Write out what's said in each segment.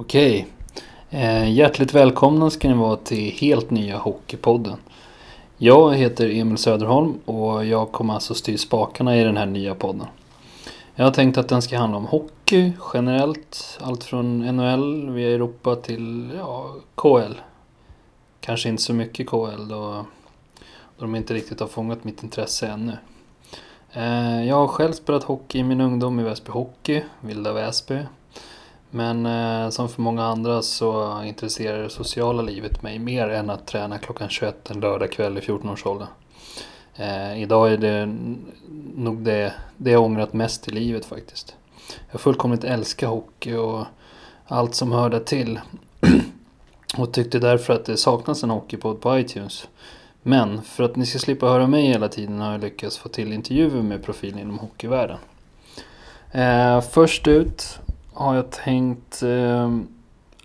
Okej. Hjärtligt välkomna ska ni vara till helt nya Hockeypodden. Jag heter Emil Söderholm och jag kommer alltså styra spakarna i den här nya podden. Jag har tänkt att den ska handla om hockey generellt. Allt från NHL via Europa till KL. Kanske inte så mycket KL då de inte riktigt har fångat mitt intresse ännu. Jag har själv spelat hockey i min ungdom i Väsby Hockey, Vilda Väsby. Men som för många andra så intresserar det sociala livet mig mer än att träna klockan 21 en lördag kväll i 14-årsåldern. Idag är det nog det jag ångrat mest i livet faktiskt. Jag fullkomligt älskar hockey och allt som hör där till. Och tyckte därför att det saknas en hockeypodd på iTunes. Men för att ni ska slippa höra mig hela tiden har jag lyckats få till intervjuer med profilen inom hockeyvärlden. Först ut har jag tänkt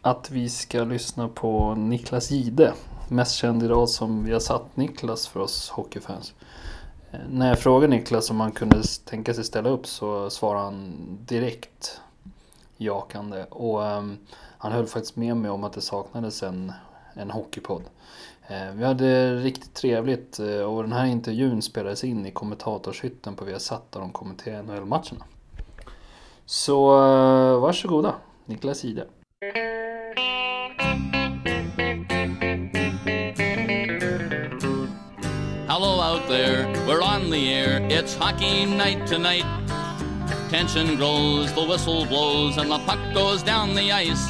att vi ska lyssna på Niklas Jihde. Mest känd idag som Viasat Niklas för oss hockeyfans. När jag frågade Niklas om han kunde tänka sig ställa upp så svarade han direkt jakande. Och han höll faktiskt med mig om att det saknades en hockeypodd. Vi hade riktigt trevligt och den här intervjun spelades in i kommentatorshytten på Viasat där de kommenterade NHL-matcherna. Så varsågoda, Niklas Jihde. Hello out there, we're on the air, it's hockey night tonight. Tension grows, the whistle blows and the puck goes down the ice.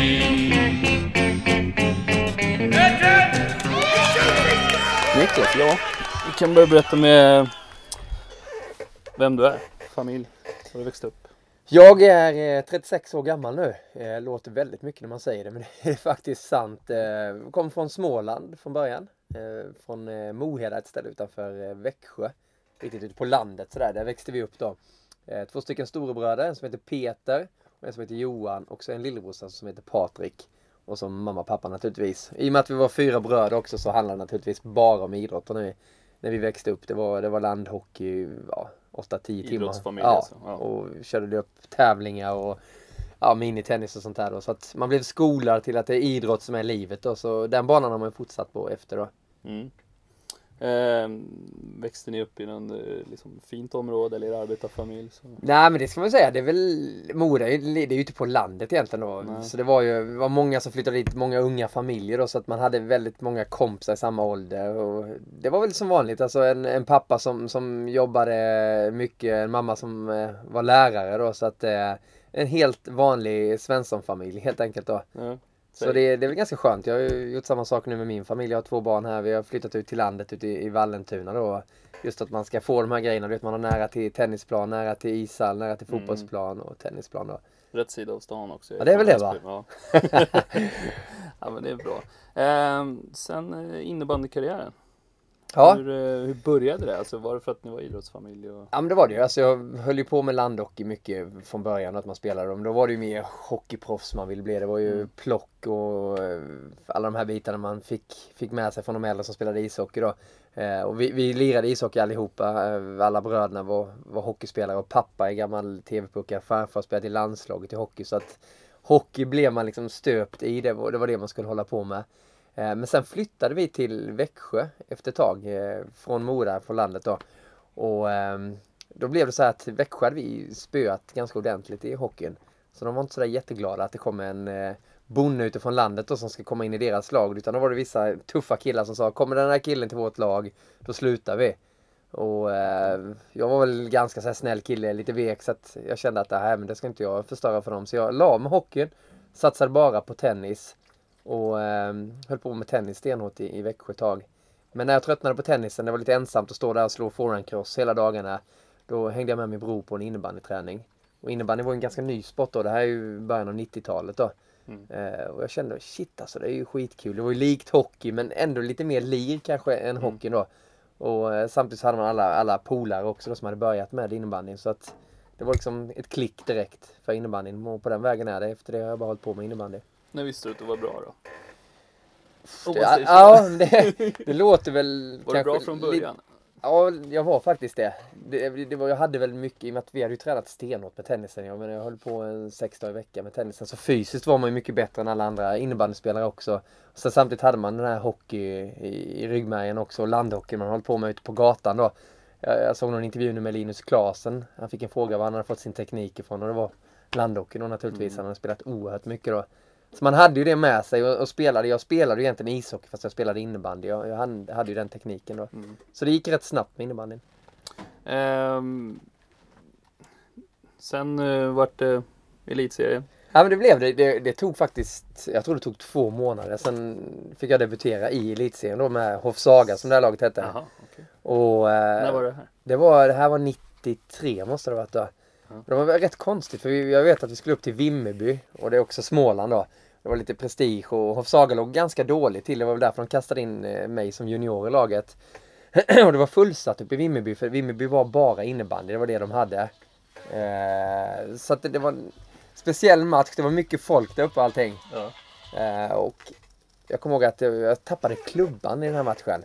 Niklas, ja. Vi kan börja berätta med vem du är, familj, har du växt upp? Jag är 36 år gammal nu. Det låter väldigt mycket när man säger det, men det är faktiskt sant. Jag kom från Småland från början. Från Moheda, ett ställe utanför Växjö. Riktigt ute på landet sådär, där växte vi upp då. 2 stycken storebröder, en som heter Peter och en som heter Johan. Och så en lillebrorsan som heter Patrik. Och så mamma och pappa naturligtvis. I och med att vi var 4 bröder också så handlade det naturligtvis bara om idrott. Och när vi växte upp, det var landhockey 8-10 timmar. Ja. Och körde upp tävlingar och minitennis och sånt där. Då. Så att man blev skolad till att det är idrott som är livet. Då. Så den banan har man fortsatt på efter då. Mm. Växte ni upp i någon fint område eller er arbetarfamilj? Så. Nej, men det ska man säga, det är väl Mora, det är ju ute på landet egentligen då. Nej. Så det var många som flyttade dit, många unga familjer då, så att man hade väldigt många kompisar i samma ålder och det var väl som vanligt, alltså en pappa som jobbade mycket, en mamma som var lärare då, så att en helt vanlig svenssonfamilj helt enkelt då. Ja. Så det är väl ganska skönt. Jag har ju gjort samma sak nu med min familj. Jag har 2 barn här. Vi har flyttat ut till landet ute i Vallentuna då. Just att man ska få de här grejerna. Du vet, man har nära till tennisplan, nära till ishall, nära till fotbollsplan och tennisplan då. Rätt sida av stan också. Ja, det är väl det va? Ja. Ja, men det är bra. Sen innebandykarriären. Ja. Hur började det? Alltså, var det för att ni var idrottsfamilj? Och... Ja, men det var det ju. Alltså, jag höll ju på med landhockey mycket från början, att man spelade dem. Då var det ju mer hockeyproffs man ville bli. Det var ju plock och alla de här bitarna man fick med sig från de äldre som spelade ishockey då. Och vi lirade ishockey allihopa. Alla bröderna var hockeyspelare och pappa i gammal tv-puckar. Farfar spelade i landslaget i hockey. Så att hockey blev man liksom stöpt i det. Det var det man skulle hålla på med. Men sen flyttade vi till Växjö efter ett tag från Mora, från landet då. Och då blev det så här att Växjö hade vi spöat ganska ordentligt i hockeyn. Så de var inte så där jätteglada att det kom en bonde utifrån landet då som ska komma in i deras lag. Utan då var det vissa tuffa killar som sa, kommer den här killen till vårt lag, då slutar vi. Och jag var väl ganska så här snäll kille, lite vek, så att jag kände att men det ska inte jag förstöra för dem. Så jag la med hockeyn, satsade bara på tennis. Och höll på med tennis stenhårt i Växjö tag. Men när jag tröttnade på tennisen, det var lite ensamt att stå där och slå forehandcross hela dagarna. Då hängde jag med min bror på en innebandyträning. Och innebandy var en ganska ny sport då. Det här är ju början av 90-talet då. Och jag kände, shit alltså, det är ju skitkul. Det var ju likt hockey, men ändå lite mer lir kanske än hockey då. Och samtidigt hade man alla polare också då, som hade börjat med innebandyn. Så att det var liksom ett klick direkt för innebandyn. Och på den vägen är det. Efter det har jag bara hållit på med innebandy. När visste du att det var bra då? Det låter väl... Var det bra från början? Ja, jag var faktiskt det. Jag hade väl mycket, i och med att vi hade ju tränat stenhårt med tennisen. Jag höll på en 6 dagar i veckan med tennisen. Så fysiskt var man ju mycket bättre än alla andra innebandyspelare också. Så samtidigt hade man den här hockey i ryggmärgen också. Och landhockey man höll på med ute på gatan då. Jag såg någon intervju med Linus Klasen. Han fick en fråga var han hade fått sin teknik ifrån. Och det var landhockey då naturligtvis. Han hade spelat oerhört mycket då. Så man hade ju det med sig och spelade. Jag spelade ju egentligen ishockey fast jag spelade innebandy. Jag hade ju den tekniken då. Så det gick rätt snabbt med innebandyn. Sen vart det elitserien. Ja, men det blev det. Det tog faktiskt, jag tror det tog 2 månader. Sen fick jag debutera i elitserien då med Hofsaga som det här laget hette. Aha, okay. Och, när var det här? Det här var 93 måste det ha varit då. Det var rätt konstigt för jag vet att vi skulle upp till Vimmerby och det är också Småland då. Det var lite prestige och Hofsaga låg ganska dåligt till. Det var väl därför de kastade in mig som junior i laget. Och det var fullsatt uppe i Vimmerby för Vimmerby var bara innebandy. Det var det de hade. Så att det var en speciell match. Det var mycket folk där uppe och allting. Och jag kommer ihåg att jag tappade klubban i den här matchen.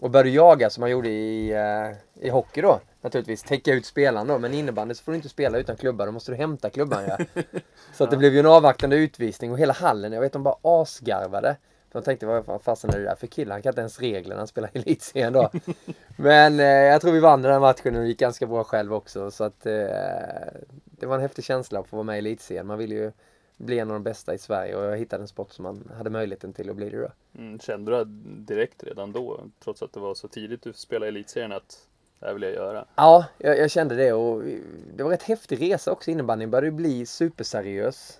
Och började jaga som man gjorde i hockey då. Naturligtvis täcka ut spelaren då. Men innebandy så får du inte spela utan klubbar. Då måste du hämta klubban. Ja. Så att det blev ju en avvaktande utvisning. Och hela hallen, jag vet de bara asgarvade. För de tänkte, vad fasen är det där för killar? Han kan inte ens reglerna spela elitserien då. Men jag tror vi vann den här matchen. Och det gick ganska bra själv också. Så att det var en häftig känsla att få vara med i elitserien. Man ville ju bli en av de bästa i Sverige. Och jag hittade en sport som man hade möjligheten till att bli det då. Kände du direkt redan då? Trots att det var så tidigt du spelade i elitserien att... Det här vill jag göra. Ja, jag kände det och det var en rätt häftig resa också. Innebandyn började bli superseriös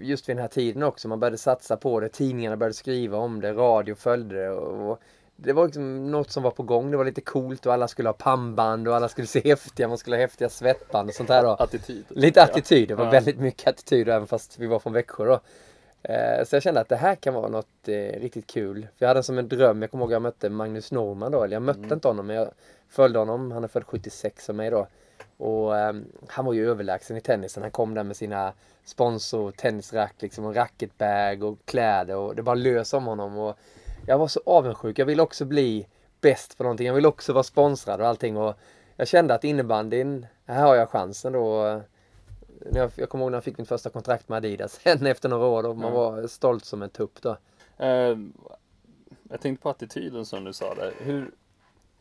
just vid den här tiden också. Man började satsa på det, tidningarna började skriva om det, radio följde det och det var liksom något som var på gång. Det var lite coolt och alla skulle ha pannband och alla skulle se häftiga, man skulle ha häftiga svettband och sånt här då. Attityd. Lite attityd, det var väldigt mycket attityd även fast vi var från Växjö då. Så jag kände att det här kan vara något riktigt kul. För jag hade som en dröm, jag kommer ihåg att jag mötte Magnus Norman då. Eller jag mötte inte honom men jag följde honom. Han är född 76 som mig då. Och han var ju överlägsen i tennisen. Han kom där med sina sponsor, tennisrack liksom, och racketbag och kläder. Och det bara lös om honom. Och jag var så avundsjuk. Jag ville också bli bäst på någonting. Jag ville också vara sponsrad och allting. Och jag kände att innebandyn, här har jag chansen då. Jag kommer ihåg när jag fick mitt första kontrakt med Adidas. Sen efter några år då man var stolt som en tupp då. Jag tänkte på attityden som du sa där.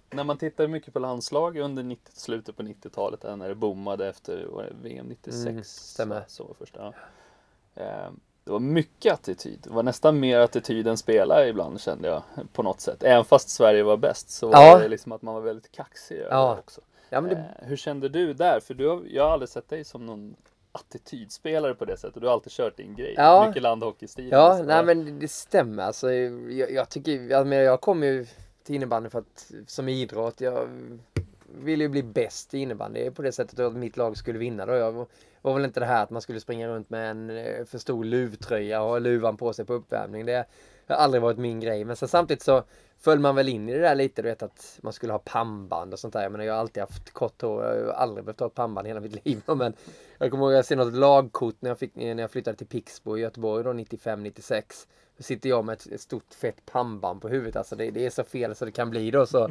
När man tittar mycket på landslag under slutet på 90-talet när det boomade efter VM 96. Så först, det var mycket attityd. Det var nästan mer attityd än spelare ibland kände jag på något sätt. Även fast Sverige var bäst så var det liksom att man var väldigt kaxig också. Ja, men det... Hur kände du där? För jag har aldrig sett dig som någon attitydspelare på det sättet. Du har alltid kört din grej. Ja. Mycket landhockeystil. Ja, nej, men det stämmer. Alltså, jag tycker, jag kom ju till innebandy för att, som idrott. Jag ville ju bli bäst i innebandy på det sättet att mitt lag skulle vinna. Då. Jag var väl inte det här att man skulle springa runt med en för stor luvtröja och ha luvan på sig på uppvärmning. Det har aldrig varit min grej. Men så, samtidigt så föll man väl in i det där lite, du vet att man skulle ha pannband och sånt där. Jag har alltid haft kort hår, jag har aldrig behövt ha ett pannband hela mitt liv. Men jag kommer ihåg att jag såg något lagkort när jag flyttade till Pixbo i Göteborg då, 95-96. Då sitter jag med ett stort fett pannband på huvudet. Alltså det är så fel så det kan bli då. Så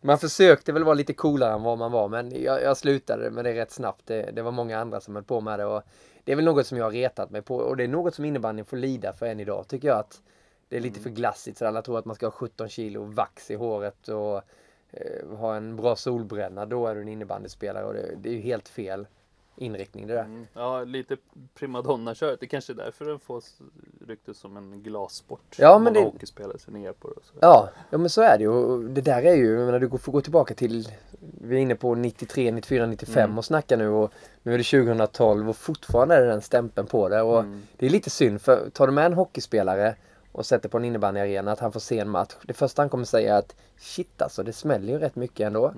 man försökte väl vara lite coolare än vad man var. Men jag slutade med det rätt snabbt. Det var många andra som höll på med det. Och det är väl något som jag har retat mig på. Och det är något som innebandyn får lida för än idag tycker jag att det är lite för glassigt så alla tror att man ska ha 17 kilo vax i håret och ha en bra solbränna. Då är du en innebandyspelare och det är ju helt fel inriktning det där. Ja, lite primadonna-kört. Det kanske är därför den får ryktet som en glassport. Ja, men det... hockeyspelare ser ner på det. Så. Ja, men så är det ju. Och det där är ju, du får gå tillbaka till, vi är inne på 93, 94, 95 och snackar nu. Och nu är det 2012 och fortfarande är det den stämpeln på det. Och det är lite synd för tar du med en hockeyspelare och sätter på en innebandyarena att han får se en match. Det första han kommer säga är att shit alltså, det smäller ju rätt mycket ändå.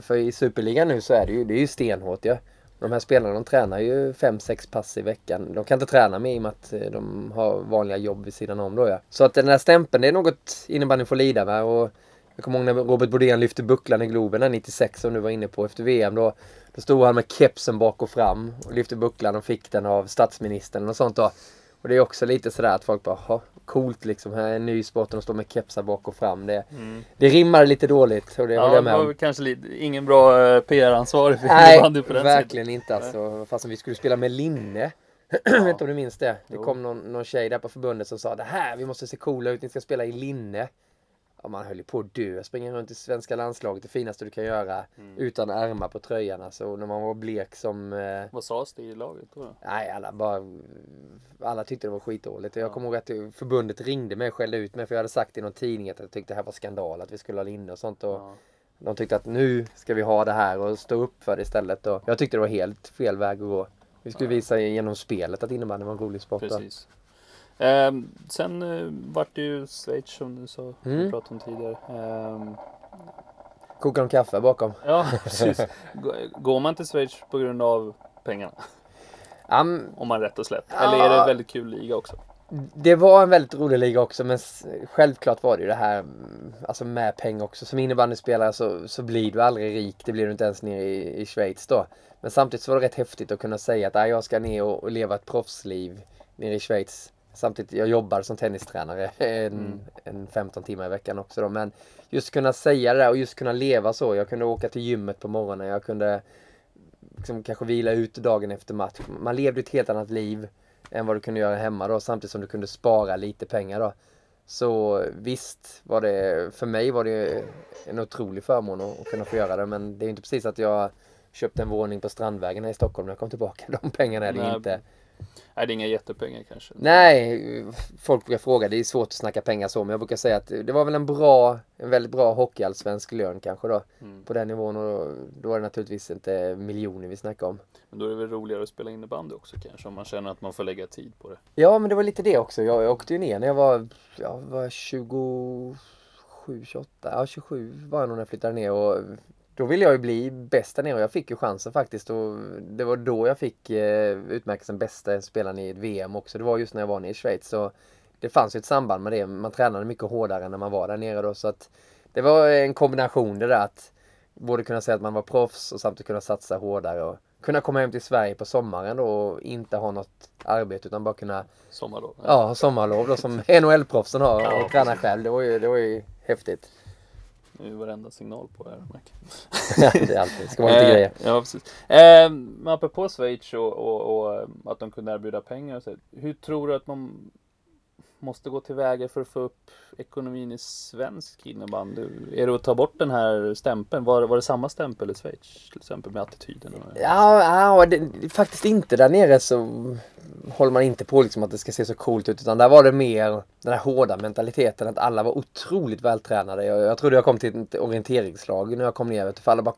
För i Superligan nu så är det ju stenhårt. Ja. De här spelarna, de tränar ju 5-6 pass i veckan. De kan inte träna med i och med att de har vanliga jobb vid sidan om då, ja. Så att den där stämpeln, det är något innebandyn får lida med. Och jag kommer ihåg när Robert Bodén lyfte bucklan i Globen 96 som du var inne på efter VM. Då stod han med kepsen bak och fram och lyfte bucklan och fick den av statsministern och sånt då. Och det är också lite sådär att folk bara, ha coolt liksom, här är en ny sport och står med kepsar bak och fram. Det rimmar lite dåligt. Och det håller jag med om. Kanske lite, ingen bra PR-ansvarig för innebandy på den verkligen sidan. Inte alltså. Fastän vi skulle spela med linne. Jag vet inte om du minns det. Det kom någon tjej där på förbundet som sa, det här, vi måste se coola ut, ni ska spela i linne. Ja, man höll ju på att dö. Springer runt i svenska landslaget, det finaste du kan göra utan ärmar på tröjan. Alltså, när man var blek som... Vad sades det i laget då? Nej, alla tyckte det var skitdåligt. Jag kommer ihåg att förbundet ringde mig och skällde ut mig. För jag hade sagt i någon tidning att jag tyckte det här var skandal. Att vi skulle ha linne och sånt. Och de tyckte att nu ska vi ha det här och stå upp för det istället. Och jag tyckte det var helt fel väg att gå. Vi skulle visa genom spelet att innebandy var en rolig sport. Precis. Sen vart det ju Schweiz som du sa, vi pratade om tidigare. Kokar de kaffe bakom? Ja, precis. Går man till Schweiz på grund av pengarna? Om man rätt och slätt. Eller är det en väldigt kul liga också? Det var en väldigt rolig liga också, men självklart var det ju det här alltså med pengar också. Som innebandyspelare så blir du aldrig rik, det blir du inte ens ner i Schweiz då. Men samtidigt så var det rätt häftigt att kunna säga att jag ska ner och leva ett proffsliv nere i Schweiz. Samtidigt, jag jobbar som tennistränare en 15 timmar i veckan också då. Men just kunna säga det där och just kunna leva så. Jag kunde åka till gymmet på morgonen. Jag kunde liksom, kanske vila ut dagen efter match. Man levde ett helt annat liv än vad du kunde göra hemma då. Samtidigt som du kunde spara lite pengar då. Så visst, för mig var det en otrolig förmån att kunna få göra det. Men det är inte precis att jag köpte en våning på Strandvägen här i Stockholm när jag kom tillbaka. De pengarna är det inte... Nej, det är inga jättepengar kanske. Nej, folk brukar fråga, det är svårt att snacka pengar så, men jag brukar säga att det var väl en väldigt bra hockeyallsvensk lön kanske då, på den nivån, och då är det naturligtvis inte miljoner vi snackar om. Men då är det väl roligare att spela innebandy också kanske, om man känner att man får lägga tid på det. Ja, men det var lite det också, jag åkte ju ner när jag var 27, 28, 27 var jag nog när jag flyttade ner, och då ville jag ju bli bästa nere och jag fick ju chansen faktiskt, och det var då jag fick utmärkelsen bästa spelaren i VM också. Det var just när jag var nere i Schweiz, så det fanns ju ett samband med det. Man tränade mycket hårdare när man var där nere då, så att det var en kombination det där att både kunna säga att man var proffs och samtidigt kunna satsa hårdare och kunna komma hem till Sverige på sommaren då och inte ha något arbete utan bara kunna... Sommarlov. Ja, sommarlov då som NHL-proffsen har och träna själv. Det var ju häftigt. Nu är varenda signal på här, Mark. Det är alltid, ska vara inte grejer. Ja, precis. Men apropå Schweiz och att de kunde erbjuda pengar och så, hur tror du att man måste gå tillväga för att få upp ekonomin i svensk innebandy? Är det att ta bort den här stämpeln? Var det samma stämpel i Schweiz till exempel med attityden? Ja det, faktiskt inte. Där nere så håller man inte på liksom att det ska se så coolt ut, utan där var det mer den här hårda mentaliteten att alla var otroligt vältränade. Jag trodde jag kom till ett orienteringslag när jag kom ner, för alla bara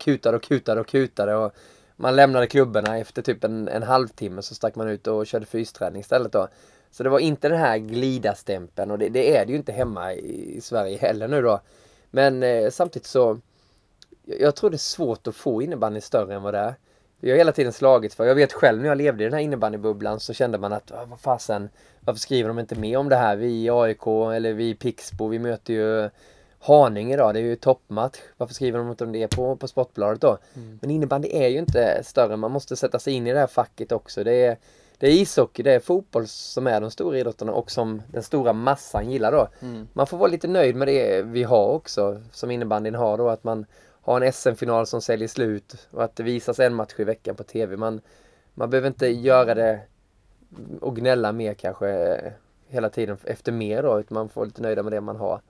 kutade och man lämnade klubborna efter typ en halvtimme, så stack man ut och körde fysträning istället då. Så det var inte den här glidastämpeln, och det är det ju inte hemma i Sverige heller nu då. Men samtidigt så, jag tror det är svårt att få innebandy större än vad det är. Jag har hela tiden slagit för, jag vet själv när jag levde i den här innebandybubblan så kände man att vad fasen, varför skriver de inte mer om det här? Vi i AIK eller vi i Pixbo, vi möter ju Haninge idag, det är ju toppmatch. Varför skriver de inte om det på Sportbladet då? Men innebandy är ju inte större, man måste sätta sig in i det här facket också. Det är ishockey, det är fotboll som är de stora idrotterna och som den stora massan gillar då. Man får vara lite nöjd med det vi har också, som innebandyn har då, att man har en SM-final som säljer slut och att det visas en match i veckan på tv. Man behöver inte göra det och gnälla mer kanske hela tiden efter mer då, utan man får vara lite nöjd med det man har.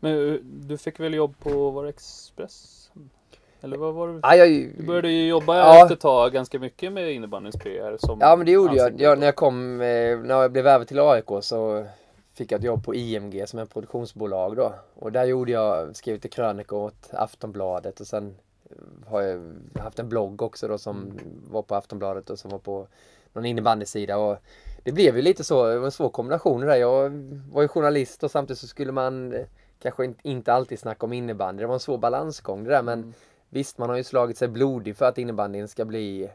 Men du fick väl jobb på vår Express? Eller vad var det? Du började ju jobba efter ett tag ganska mycket med innebandyns PR. Ja, men det gjorde jag. När jag blev värvad till AIK så fick jag ett jobb på IMG som är en produktionsbolag då. Och där skrev lite krönikor åt Aftonbladet, och sen har jag haft en blogg också då som var på Aftonbladet och som var på någon innebandysida. Och det blev ju lite så, det var en svår kombination där. Jag var ju journalist och samtidigt så skulle man kanske inte alltid snacka om innebandy. Det var en svår balansgång det där, men visst, man har ju slagit sig blodig för att innebandyn ska bli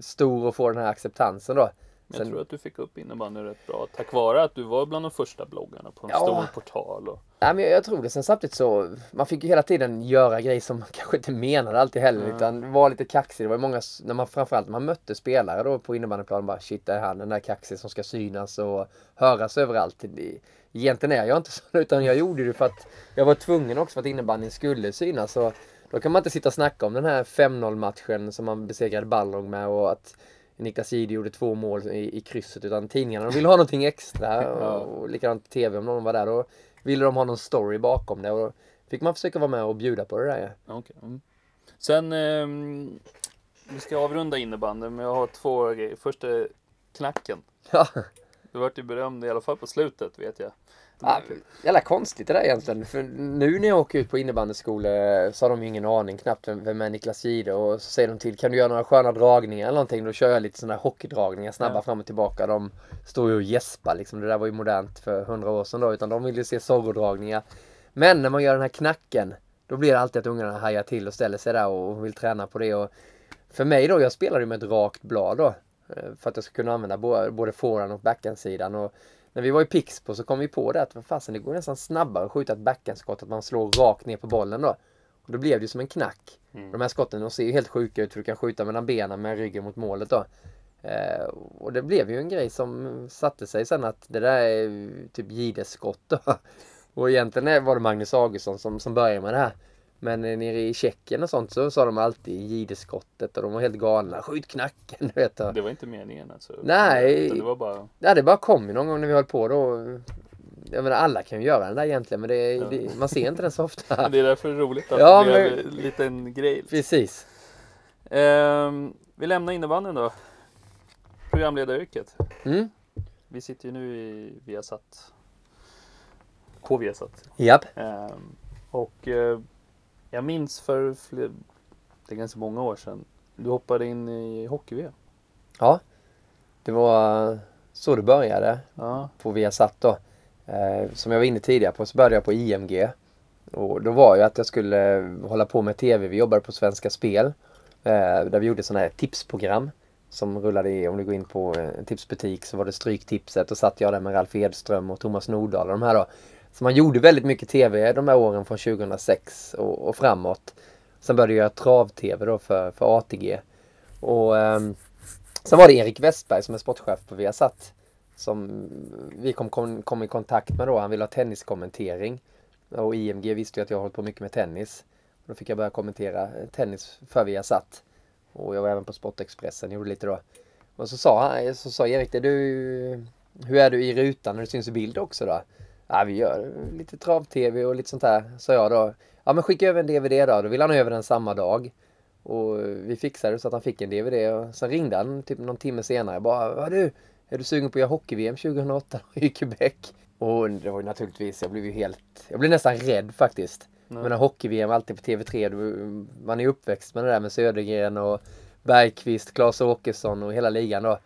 stor och får den här acceptansen då. Sen, jag tror att du fick upp innebandy rätt bra tack vare att du var bland de första bloggarna på en stor portal. Och... Nej, men jag tror det. Sen samtidigt så, man fick ju hela tiden göra grejer som man kanske inte menade alltid heller, utan var lite kaxig. Det var många, när man, framförallt när man mötte spelare då på innebandyplanen, bara shit, där är han, den där kaxig som ska synas och höras överallt. Egentligen är jag inte så, utan jag gjorde det för att jag var tvungen också för att innebandyn skulle synas. Och då kan man inte sitta och snacka om den här 5-0-matchen som man besegrade Ballong med och att Niklas Jihde gjorde 2 mål i krysset, utan tidningarna, de ville ha någonting extra och likadant tv, om någon var där och ville de ha någon story bakom det, och fick man försöka vara med och bjuda på det där. Okay. Sen vi ska avrunda innebanden, men jag har 2 grejer. Först är knacken. Du vart ju berömd i alla fall på slutet, vet jag. Ja, jävla konstigt det där egentligen. För nu när jag åker ut på innebandyskolor så har de ju ingen aning knappt vem är Niklas Jihde. Och så säger de till, kan du göra några sköna dragningar eller någonting? Då kör jag lite sådana här hockeydragningar, snabba fram och tillbaka. De står ju och gäspar liksom. Det där var ju modernt för 100 år sedan då. Utan de vill ju se sorgodragningar. Men när man gör den här knacken, då blir det alltid att ungarna hajar till och ställer sig där och vill träna på det. Och för mig då, jag spelade ju med ett rakt blad då. För att jag skulle kunna använda både foran och backhandsidan. Och när vi var i Pixbo så kom vi på det att fasen, det går nästan snabbare att skjuta ett backhandskott, att man slår rakt ner på bollen då. Och då blev det ju som en knack. De här skotten, de ser ju helt sjuka ut för du kan skjuta mellan benen med ryggen mot målet då. Och det blev ju en grej som satte sig sen, att det där är typ Jihdes skott då. Och egentligen var det Magnus Augustsson som började med det här. Men nere i Tjeckien och sånt så sa de alltid Jideskottet, och de var helt galna. Skjut knacken, du vet. Det var inte meningen alltså. Nej. Det bara kom ju någon gång när vi höll på då. Jag menar, alla kan ju göra den där egentligen, men det, man ser inte den så ofta. Det är därför det är roligt att det blir en liten grej. Precis. Vi lämnar innebanden då. Programledaryrket. Vi sitter ju nu i Viasat. På Viasat. Japp. Och... jag minns för det är ganska många år sedan du hoppade in i hockey-VM. Ja, det var så det började på Viasat då. Som jag var inne tidigare på, så började jag på IMG. Och då var ju att jag skulle hålla på med tv. Vi jobbade på Svenska Spel. Där vi gjorde sådana här tipsprogram som rullade i. Om du går in på en tipsbutik så var det Stryktipset. Och satt jag där med Ralf Edström och Thomas Nordahl och de här då. Så man gjorde väldigt mycket tv de här åren från 2006 och framåt. Sen började jag göra trav-tv då för ATG. Och sen var det Erik Westberg som är sportchef på Viasat. Som vi kom i kontakt med då. Han ville ha tenniskommentering. Och IMG visste ju att jag har hållit på mycket med tennis. Då fick jag börja kommentera tennis för Viasat. Och jag var även på Sportexpressen, gjorde lite då. Och så sa Erik, hur är du i rutan när det syns i bild också då? Ja, vi gör lite trav-tv och lite sånt här, sa jag då. Ja, men skicka över en DVD då. Då ville han över den samma dag. Och vi fixade så att han fick en DVD. Och sen ringde han typ någon timme senare. Bara, är du sugen på att göra hockey-VM 2008 i Quebec? Och det var ju naturligtvis, jag blev nästan rädd faktiskt. Mm. Men hockey-VM alltid på TV3, man är uppväxt med det där med Södergren och Bergqvist, Claes Åkesson och hela ligan då.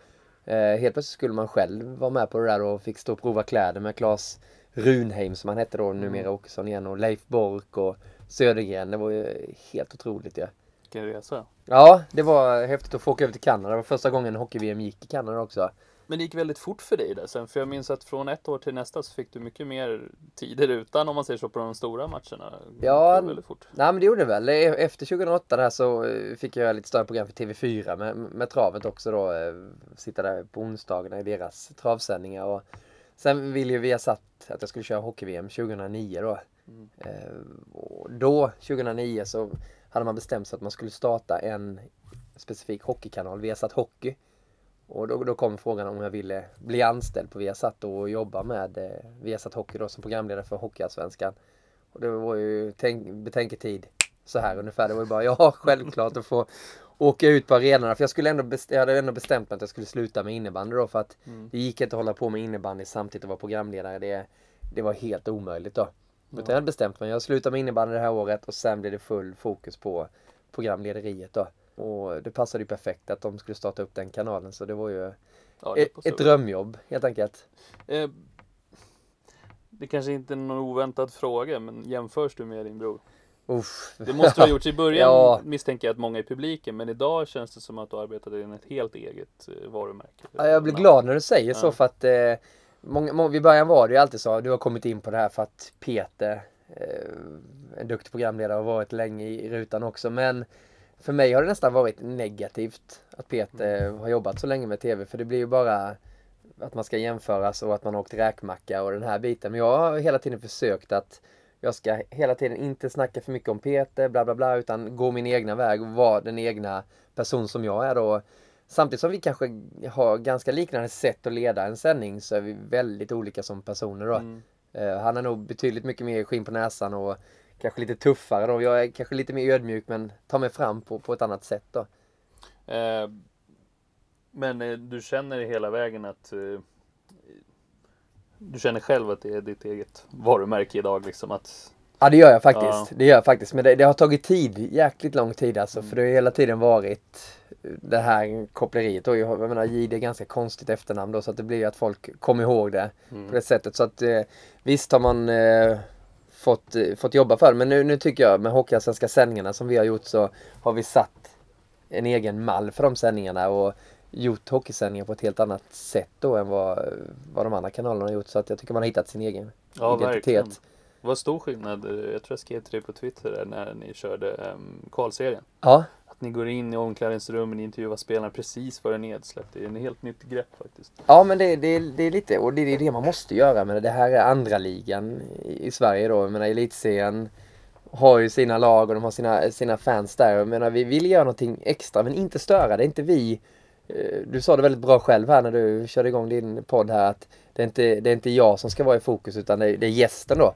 Helt plötsligt skulle man själv vara med på det där och fick stå och prova kläder med Claes Runheim som han hette då, numera Åkesson igen, och Leif Bork och Södergren. Det var ju helt otroligt. Ja. Vilken resa. Ja, det var häftigt att få åka över till Kanada. Det var första gången hockey-VM gick i Kanada också. Men det gick väldigt fort för dig där sen, för jag minns att från ett år till nästa så fick du mycket mer tider utan, om man säger så, på de stora matcherna. Ja, väldigt fort. Nej, men det gjorde det väl. Efter 2008 där så fick jag lite större program för TV4 med travet också då. Sitta där på onsdagarna i deras travsändningar. Och sen ville ju Viasat att jag skulle köra hockey-VM 2009 då. Och då, 2009, så hade man bestämt sig att man skulle starta en specifik hockeykanal, Viasat Hockey. Och då kom frågan om jag ville bli anställd på Viasat och jobba med Viasat Hockey då, som programledare för HockeyAllsvenskan. Och det var ju betänketid så här ungefär. Det var ju bara, självklart att få åka ut på arenorna. För jag skulle hade ändå bestämt mig att jag skulle sluta med innebandy då. För att det gick inte att hålla på med innebandy samtidigt och vara programledare. Det var helt omöjligt då. Utan jag hade bestämt mig. Jag slutade med innebandy det här året. Och sen blev det full fokus på programlederiet då. Och det passade ju perfekt att de skulle starta upp den kanalen. Så det var ju ett drömjobb helt enkelt. Det kanske inte är någon oväntad fråga. Men jämförs du med din bror? Uff. Det måste ha gjorts i början, ja. Misstänker jag att många i publiken, men idag känns det som att du arbetat i ett helt eget varumärke. Ja, jag blir glad när du säger så, för att vid början var det ju alltid så, du har kommit in på det här för att Peter, en duktig programledare, har varit länge i rutan också, men för mig har det nästan varit negativt att Peter har jobbat så länge med tv, för det blir ju bara att man ska jämföras och att man har åkt räkmacka och den här biten, men jag har hela tiden försökt att jag ska hela tiden inte snacka för mycket om Peter, bla bla bla, utan gå min egna väg och vara den egna person som jag är då. Samtidigt som vi kanske har ganska liknande sätt att leda en sändning, så är vi väldigt olika som personer då. Mm. Han är nog betydligt mycket mer skinn på näsan och kanske lite tuffare då. Jag är kanske lite mer ödmjuk, men tar mig fram på ett annat sätt då. Men du känner hela vägen att... Du känner själv att det är ditt eget varumärke idag liksom att... Ja, det gör jag faktiskt. Ja. Det gör jag faktiskt. Men det har tagit tid, jäkligt lång tid alltså. För det har hela tiden varit det här koppleriet. Och jag menar, Jihde är ganska konstigt efternamn då, så att det blir ju att folk kommer ihåg det på det sättet. Så att visst har man fått jobba för det. Men nu tycker jag med HockeyAllsvenska sändningarna som vi har gjort, så har vi satt en egen mall för de sändningarna och gjort hockeysändningar på ett helt annat sätt då än vad de andra kanalerna har gjort, så att jag tycker man har hittat sin egen identitet. Verkligen. Vad stor skillnad, jag tror jag skrev till dig på Twitter där, när ni körde Kvalserien. Ja. Att ni går in i omklädningsrummen och intervjuar spelarna precis före nedsläpp. Det är en helt nytt grepp faktiskt. Ja, men det är lite, och det är det man måste göra, men det här är andra ligan i Sverige då. Jag menar, elitserien har ju sina lag och de har sina fans där. Jag menar, vi vill göra någonting extra men inte störa, det är inte vi. Du sa det väldigt bra själv här när du körde igång din podd här, att det är inte jag som ska vara i fokus, utan det är gästen då.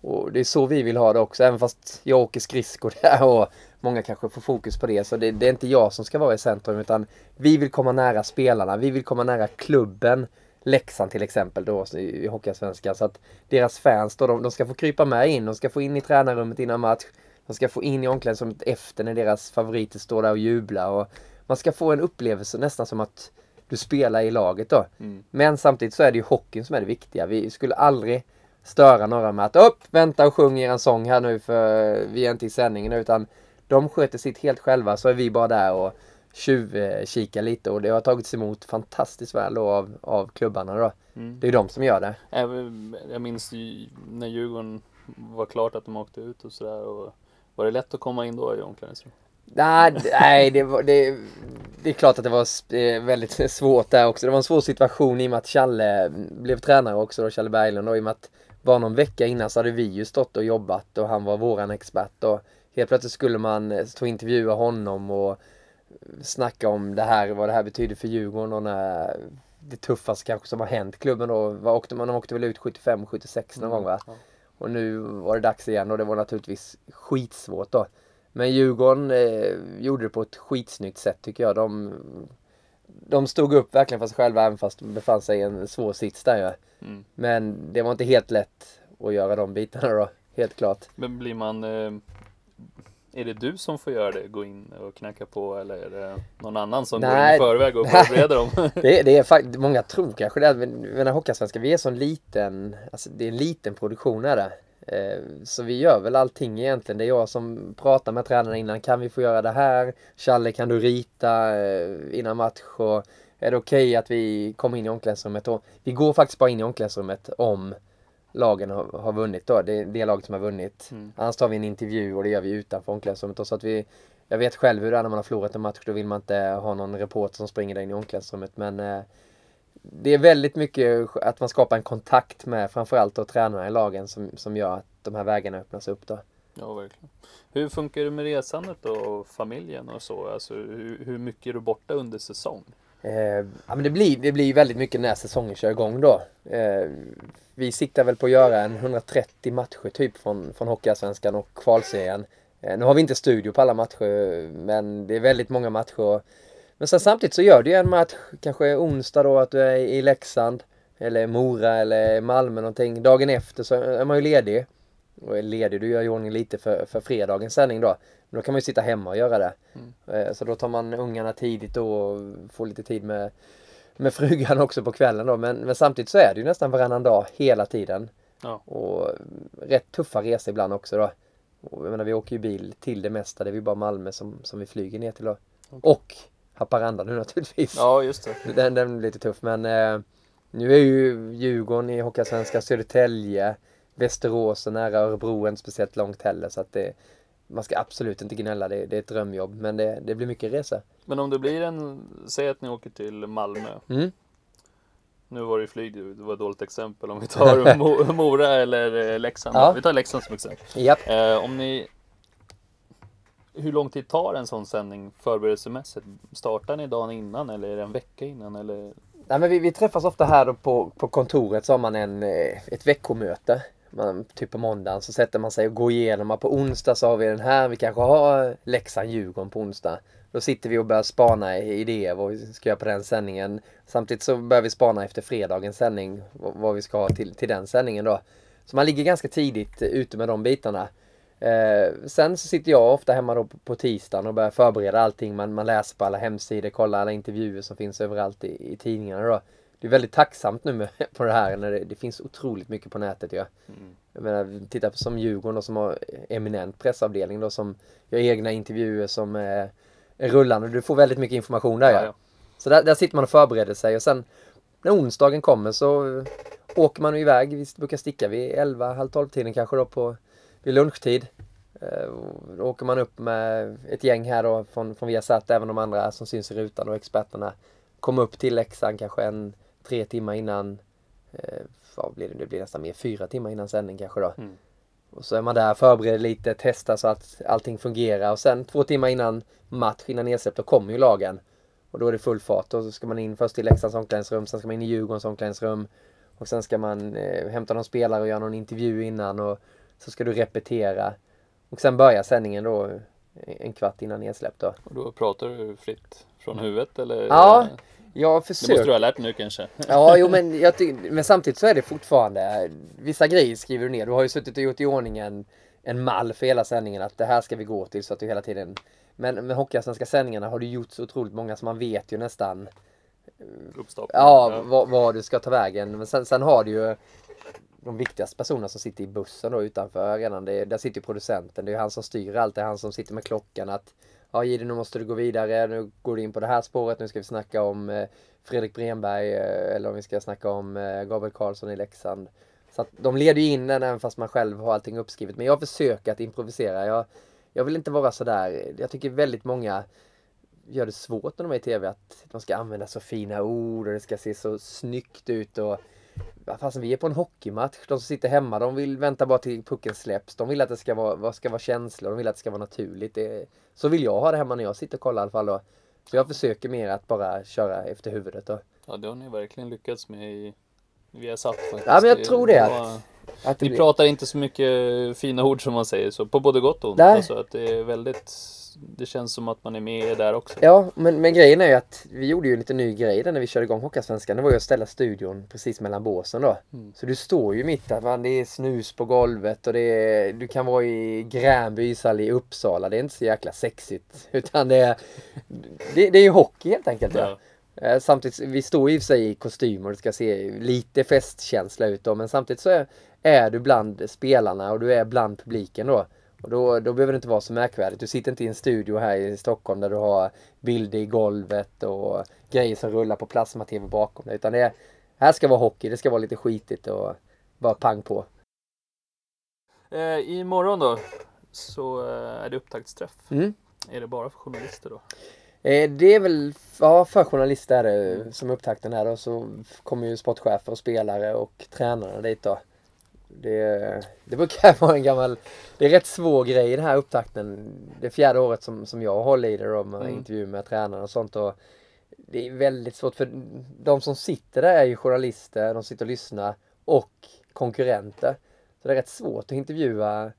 Och det är så vi vill ha det också, även fast jag åker skridskor där och många kanske får fokus på det, så det är inte jag som ska vara i centrum, utan vi vill komma nära spelarna, vi vill komma nära klubben, Leksand till exempel då i HockeyAllsvenskan, så att deras fans då, de ska få krypa med in, de ska få in i tränarrummet innan match, de ska få in i omklädningsrummet efter när deras favoriter står där och jublar, och man ska få en upplevelse nästan som att du spelar i laget då. Mm. Men samtidigt så är det ju hockeyn som är det viktiga. Vi skulle aldrig störa några med att upp, vänta och sjung er en sång här nu, för vi är inte i sändningen, utan de sköter sitt helt själva, så är vi bara där och tjuvkikar lite, och det har tagits emot fantastiskt väl då av klubbarna då. Mm. Det är ju de som gör det. Jag minns när Djurgården var klart att de åkte ut och sådär, och var det lätt att komma in då i omklädningsrummet? Nej, det är klart att det var väldigt svårt där också. Det var en svår situation i och med att Challe blev tränare också då, Challe Berglund, och i och med att bara någon vecka innan så hade vi ju stått och jobbat och han var våran expert, och helt plötsligt skulle man stå och intervjua honom och snacka om det här, vad det här betyder för Djurgården och det tuffaste kanske som har hänt klubben då. De åkte väl ut 75-76 någon gång va? Och nu var det dags igen, och det var naturligtvis skitsvårt då. Men Djurgården gjorde det på ett skitsnyggt sätt tycker jag. De stod upp verkligen för sig själva, även fast de befann sig i en svår sits där. Ja. Mm. Men det var inte helt lätt att göra de bitarna då, helt klart. Men blir man... Är det du som får göra det, gå in och knacka på, eller är det någon annan som går in i förväg och förbereder dem? Det är faktiskt, många tror kanske det. Men HockeyAllsvenskan, vi är så liten, alltså det är en liten produktion är det. Så vi gör väl allting egentligen. Det är jag som pratar med tränarna innan. Kan vi få göra det här? Challe, kan du rita innan match? Och är det okej att vi kommer in i omklädningsrummet? Och vi går faktiskt bara in i omklädningsrummet om lagen har vunnit då. Det är laget som har vunnit. Annars tar vi en intervju och det gör vi utanför omklädningsrummet. Och så att jag vet själv hur det är när man har förlorat en match. Då vill man inte ha någon reporter som springer in i omklädningsrummet. Men det är väldigt mycket att man skapar en kontakt med framförallt då tränarna i lagen som gör att de här vägarna öppnas upp då. Ja, verkligen. Hur funkar det med resandet och familjen och så? Alltså, hur mycket är du borta under säsong? Men det blir väldigt mycket när säsongen kör igång då. Vi siktar väl på att göra en 130 matcher typ från HockeyAllsvenskan och Kvalserien. Nu har vi inte studio på alla matcher, men det är väldigt många matcher. Men sen samtidigt så gör du ju en match, kanske onsdag då, att du är i Leksand eller Mora eller Malmö någonting. Dagen efter så är man ju ledig. Och är ledig, du gör ju ordning lite för fredagens sändning då. Men då kan man ju sitta hemma och göra det. Så då tar man ungarna tidigt då och får lite tid med frugan också på kvällen då. Men samtidigt så är det ju nästan varannan dag hela tiden. Ja. Och rätt tuffa resor ibland också då. Och jag menar, vi åker ju bil till det mesta. Det är ju bara Malmö som vi flyger ner till. Och Haparanda nu naturligtvis. Ja, just det. Den blir lite tuff. Men nu är ju Djurgården i HockeyAllsvenskan, Södertälje, Västerås och nära Örebro är inte speciellt långt heller. Så att det, man ska absolut inte gnälla. Det är ett drömjobb. Men det blir mycket resa. Men om det blir säg att ni åker till Malmö. Mm. Nu var det flyg, det var ett dåligt exempel. Om vi tar Mora eller Leksand. Ja. Vi tar Leksand som exempel. Yep. Hur lång tid tar en sån sändning förberedelsemässigt? Startar ni dagen innan eller är det en vecka innan? Eller? Nej, men vi träffas ofta här då på kontoret, så har man ett veckomöte. Typ på måndagen så sätter man sig och går igenom. På onsdag så har vi den här, vi kanske har Leksand-Djurgården på onsdag. Då sitter vi och börjar spana idéer vad vi ska göra på den sändningen. Samtidigt så börjar vi spana efter fredagens sändning vad vi ska ha till den sändningen då. Så man ligger ganska tidigt ute med de bitarna. Sen så sitter jag ofta hemma då på tisdagen och börjar förbereda allting. Man läser på alla hemsidor, kollar alla intervjuer som finns överallt i tidningarna då. Det är väldigt tacksamt nu på det här när det finns otroligt mycket på nätet. Ja. Mm. Jag menar, titta på som Djurgården då, som har eminent pressavdelning då, som gör egna intervjuer som är rullande. Du får väldigt mycket information där. Ja. Ja. Så där sitter man och förbereder sig. Och sen när onsdagen kommer så åker man iväg. Vi brukar sticka vid 11-12-tiden kanske då vid lunchtid. Då åker man upp med ett gäng här då från Viasat, även de andra som syns i rutan och experterna. Kommer upp till Leksand kanske 3 timmar innan, det blir nästan mer 4 timmar innan sändning kanske då. Mm. Och så är man där, förbereder lite, testar så att allting fungerar. Och sen 2 timmar innan match, innan nedsläpp, då kommer ju lagen. Och då är det full fart. Och så ska man in först i Leksands omklädningsrum, sen ska man in i Djurgårdens omklädningsrum. Och sen ska man hämta någon spelare och göra någon intervju innan. Och så ska du repetera. Och sen börjar sändningen då 15 minuter innan nedsläpp då. Och då pratar du fritt från huvudet eller? Ja. Jag försöker. Det måste du ha lärt nu kanske. Ja, jo, men, men samtidigt så är det fortfarande vissa grejer skriver du ner. Du har ju suttit och gjort i ordning en mall för hela sändningen att det här ska vi gå till så att du hela tiden. Men med HockeyAllsvenska sändningarna har du gjort så otroligt många så man vet ju nästan vad du ska ta vägen. Men sen har du ju de viktigaste personerna som sitter i bussen då utanför redan. Där sitter ju producenten. Det är han som styr allt. Det är han som sitter med klockan att ja, Jihde, nu måste du gå vidare, nu går du in på det här spåret, nu ska vi snacka om Fredrik Bremberg eller om vi ska snacka om Gabriel Karlsson i Leksand. Så att de leder ju in den även fast man själv har allting uppskrivet. Men jag försöker att improvisera. Jag vill inte vara så där. Jag tycker väldigt många gör det svårt när de är i tv att de ska använda så fina ord och det ska se så snyggt ut. Och fast vi är på en hockeymatch, de som sitter hemma, de vill vänta bara till pucken släpps. De vill att det ska vara känslor, de vill att det ska vara naturligt. Så vill jag ha det hemma när jag sitter och kollar i alla fall då. Så jag försöker mer att bara köra efter huvudet då. Ja, det har ni verkligen lyckats med vi har satt faktiskt. Ja, men jag tror det. Att ni pratar inte så mycket fina ord som man säger, så på både gott och ont. Alltså, att det är väldigt... Det känns som att man är med där också. Ja, men grejen är ju att vi gjorde ju lite ny grej när vi körde igång HockeyAllsvenskan. Det var ju att ställa studion precis mellan båsen då. Mm. Så du står ju mitt där, man, det är snus på golvet och du kan vara i Gränby i Uppsala. Det är inte så jäkla sexigt utan det är ju hockey helt enkelt. Ja. Ja. Samtidigt, vi står ju i sig i kostymer och det ska se lite festkänsla ut då. Men samtidigt så är du bland spelarna och du är bland publiken då. Och då behöver det inte vara så märkvärdigt. Du sitter inte i en studio här i Stockholm där du har bilder i golvet och grejer som rullar på plasma-tv bakom dig. Utan här ska vara hockey, det ska vara lite skitigt och bara pang på. Imorgon då så är det upptaktsträff. Mm. Är det bara för journalister då? Det är väl för journalister är som upptakten här då. Så kommer ju sportchefer och spelare och tränarna dit då. Det brukar vara en gammal... Det är rätt svår grej i den här upptakten. Det 4:e året som jag håller i det då, med intervjuer med tränarna och sånt. Och det är väldigt svårt för de som sitter där är ju journalister. De sitter och lyssnar och konkurrenter. Så det är rätt svårt att intervjua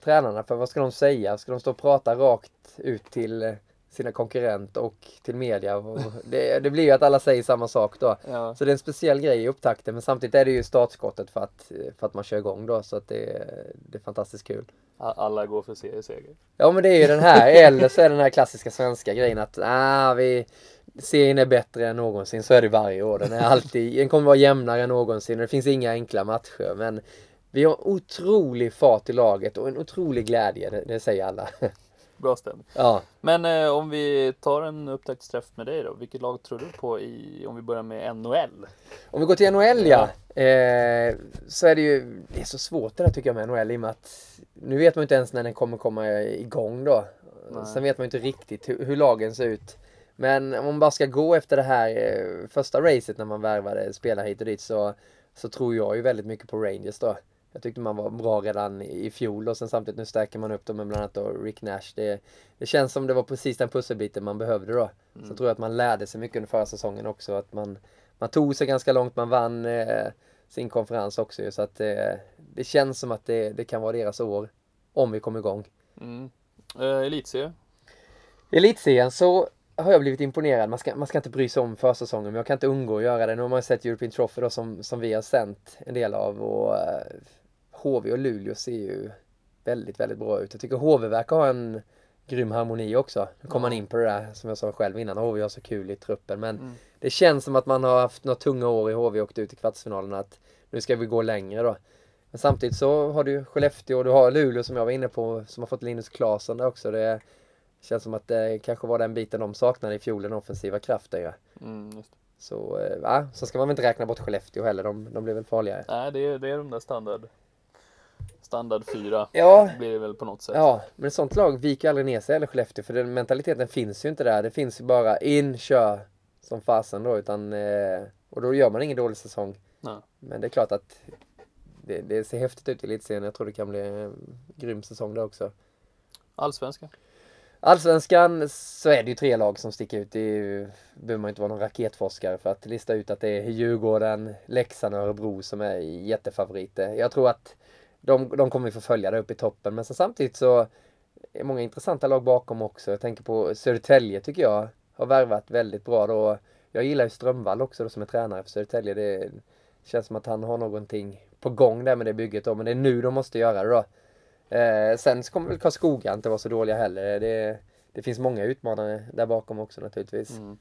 tränarna. För vad ska de säga? Ska de stå och prata rakt ut till sina konkurrenter och till media? Och det blir ju att alla säger samma sak då. Ja. Så det är en speciell grej i upptakten. Men samtidigt är det ju startskottet för att man kör igång då. Så att det är fantastiskt kul. Alla går för serieseger. Ja, men det är ju den här. Eller så är den här klassiska svenska grejen att serien är bättre än någonsin. Så är det varje år. Den kommer vara jämnare än någonsin. Och det finns inga enkla matcher. Men Vi har otrolig fart i laget och en otrolig glädje, det säger alla. Bra stämning. Ja. Men om vi tar en upptaktsträff med dig då, vilket lag tror du på om vi börjar med NHL? Om vi går till NHL, ja. Så är det ju, det är så svårt det där tycker jag med NHL, i och med att nu vet man inte ens när den kommer komma igång då. Nej. Sen vet man inte riktigt hur lagen ser ut. Men om man bara ska gå efter det här första racet när man värvade spelare hit och dit, så tror jag ju väldigt mycket på Rangers då. Jag tyckte man var bra redan i fjol och sen samtidigt nu stärker man upp dem med bland annat då Rick Nash. Det känns som det var precis den pusselbiten man behövde då. Mm. Så tror jag att man lärde sig mycket under förra säsongen också. Att man tog sig ganska långt, man vann sin konferens också. Så att det känns som att det kan vara deras år om vi kommer igång. Mm. Elitserien? Elitserien så har jag blivit imponerad. Man ska inte bry sig om försäsongen, men jag kan inte undgå att göra det. Nu har man sett European Trophy då, som vi har sänt en del av, och HV och Luleå ser ju väldigt, väldigt bra ut. Jag tycker HV verkar ha en grym harmoni också. Nu kommer man in på det där som jag sa själv innan. HV har så kul i truppen. Men det känns som att man har haft några tunga år i HV och åkt ut i kvartsfinalen, att nu ska vi gå längre då. Men samtidigt så har du Skellefteå och du har Luleå som jag var inne på, som har fått Linus Claesson där också. Det känns som att det kanske var den biten de saknade i fjol, den offensiva kraften. Ja. Mm, just det. Så så ska man väl inte räkna bort Skellefteå heller. De blir väl farligare. Nej, det är de där standard 4 blir det väl på något sätt. Ja, men ett sånt lag viker aldrig ner sig eller Skellefteå, för den mentaliteten finns ju inte där. Det finns ju bara kör som fasen då, utan och då gör man ingen dålig säsong. Nej. Men det är klart att det ser häftigt ut i elitserien. Jag tror det kan bli en grym säsong där också. Allsvenskan så är det ju 3 lag som sticker ut. Det behöver man inte vara någon raketforskare för att lista ut att det är Djurgården, Leksand och Örebro som är jättefavoriter. Jag tror att de kommer vi få följa där uppe i toppen. Men samtidigt så är många intressanta lag bakom också. Jag tänker på Södertälje, tycker jag har värvat väldigt bra då. Jag gillar ju Strömvall också då, som är tränare för Södertälje. Det känns som att han har någonting på gång där med det bygget då. Men det är nu de måste göra det då. Sen så kommer väl Karlskoga inte vara så dåliga heller. Det finns många utmanare där bakom också naturligtvis. Mm.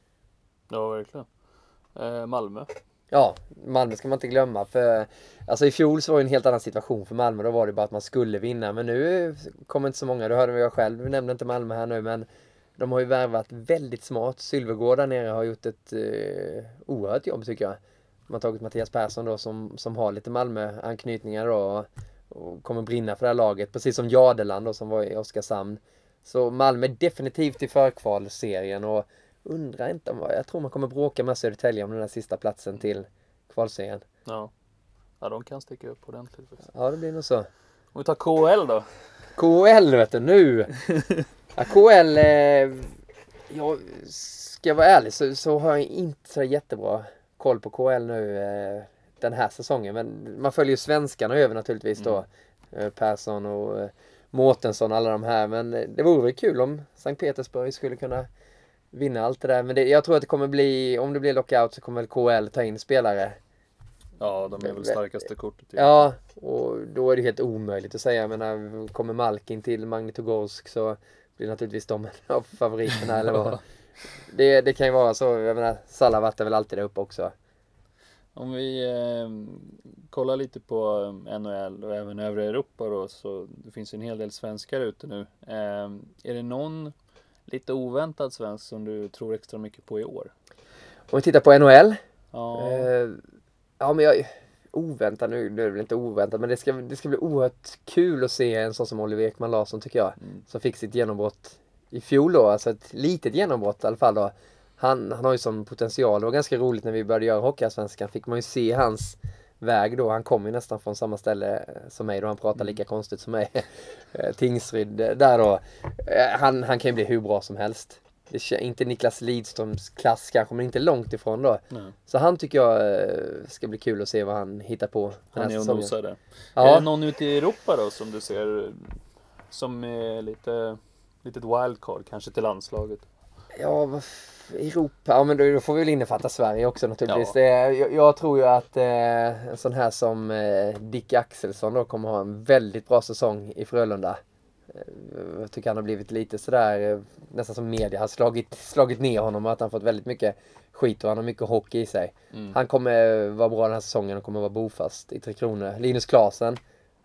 Ja, verkligen. Malmö. Ja, Malmö ska man inte glömma, för alltså i fjol så var det en helt annan situation för Malmö. Då var det bara att man skulle vinna, men nu kommer inte så många. Det hörde jag själv, nämnde inte Malmö här nu, men de har ju värvat väldigt smart. Sylvegård där nere har gjort ett oerhört jobb tycker jag. Man har tagit Mattias Persson då som har lite Malmö-anknytningar då, och kommer brinna för det här laget. Precis som Jadeland då, som var i Oskarshamn. Så Malmö definitivt i förkvalserien, och undrar inte om, jag tror man kommer bråka med Södertälje om den där sista platsen till kvalserien. Ja, de kan sticka upp ordentligt. Ja, det blir nog så. Om vi tar KHL då. KHL vet du nu. Ja, KHL, jag ska vara ärlig så har jag inte så jättebra koll på KHL nu den här säsongen. Men man följer ju svenskarna över naturligtvis då. Persson och Mårtensson, alla de här. Men det vore väl kul om Sankt Petersburg skulle kunna vinna allt det där, men jag tror att det kommer bli, om det blir lockout så kommer väl KL ta in spelare. Ja, de är väl starkaste kortet. Ja, och då är det helt omöjligt att säga. Jag menar, kommer Malkin till Magnitogorsk så blir naturligtvis de av favoriterna eller vad. Det kan ju vara så, jag menar, Salavat är väl alltid där uppe också. Om vi kollar lite på NHL och även övriga Europa då, så det finns en hel del svenskar ute nu. Är det någon lite oväntad svensk som du tror extra mycket på i år? Om vi tittar på NHL. Ja, men jag oväntat nu, det är väl inte oväntat, men det ska bli oerhört kul att se en sån som Oliver Ekman Larsson tycker jag, som fick sitt genombrott i fjol då, alltså ett litet genombrott i alla fall då. Han har ju sån potential. Det var ganska roligt när vi började göra HockeyAllsvenskan, fick man ju se hans väg då. Han kom ju nästan från samma ställe som mig då, han pratar lika konstigt som mig. Tingsryd där då. Han kan ju bli hur bra som helst. Det är inte Niklas Lidströms klass kanske, men inte långt ifrån då. Nej. Så han tycker jag ska bli kul att se vad han hittar på. Han är och nosar där. Ja. Är det någon ute i Europa då som du ser som är lite wildcard kanske till landslaget? Ja, Europa. Ja, men då får vi väl innefatta Sverige också naturligtvis. Ja. Jag tror ju att en sån här som Dick Axelsson då kommer ha en väldigt bra säsong i Frölunda. Jag tycker han har blivit lite sådär, nästan som media har slagit ner honom, och att han fått väldigt mycket skit och han har mycket hockey i sig. Han kommer vara bra den här säsongen och kommer vara bofast i Tre Kronor. Linus Claesson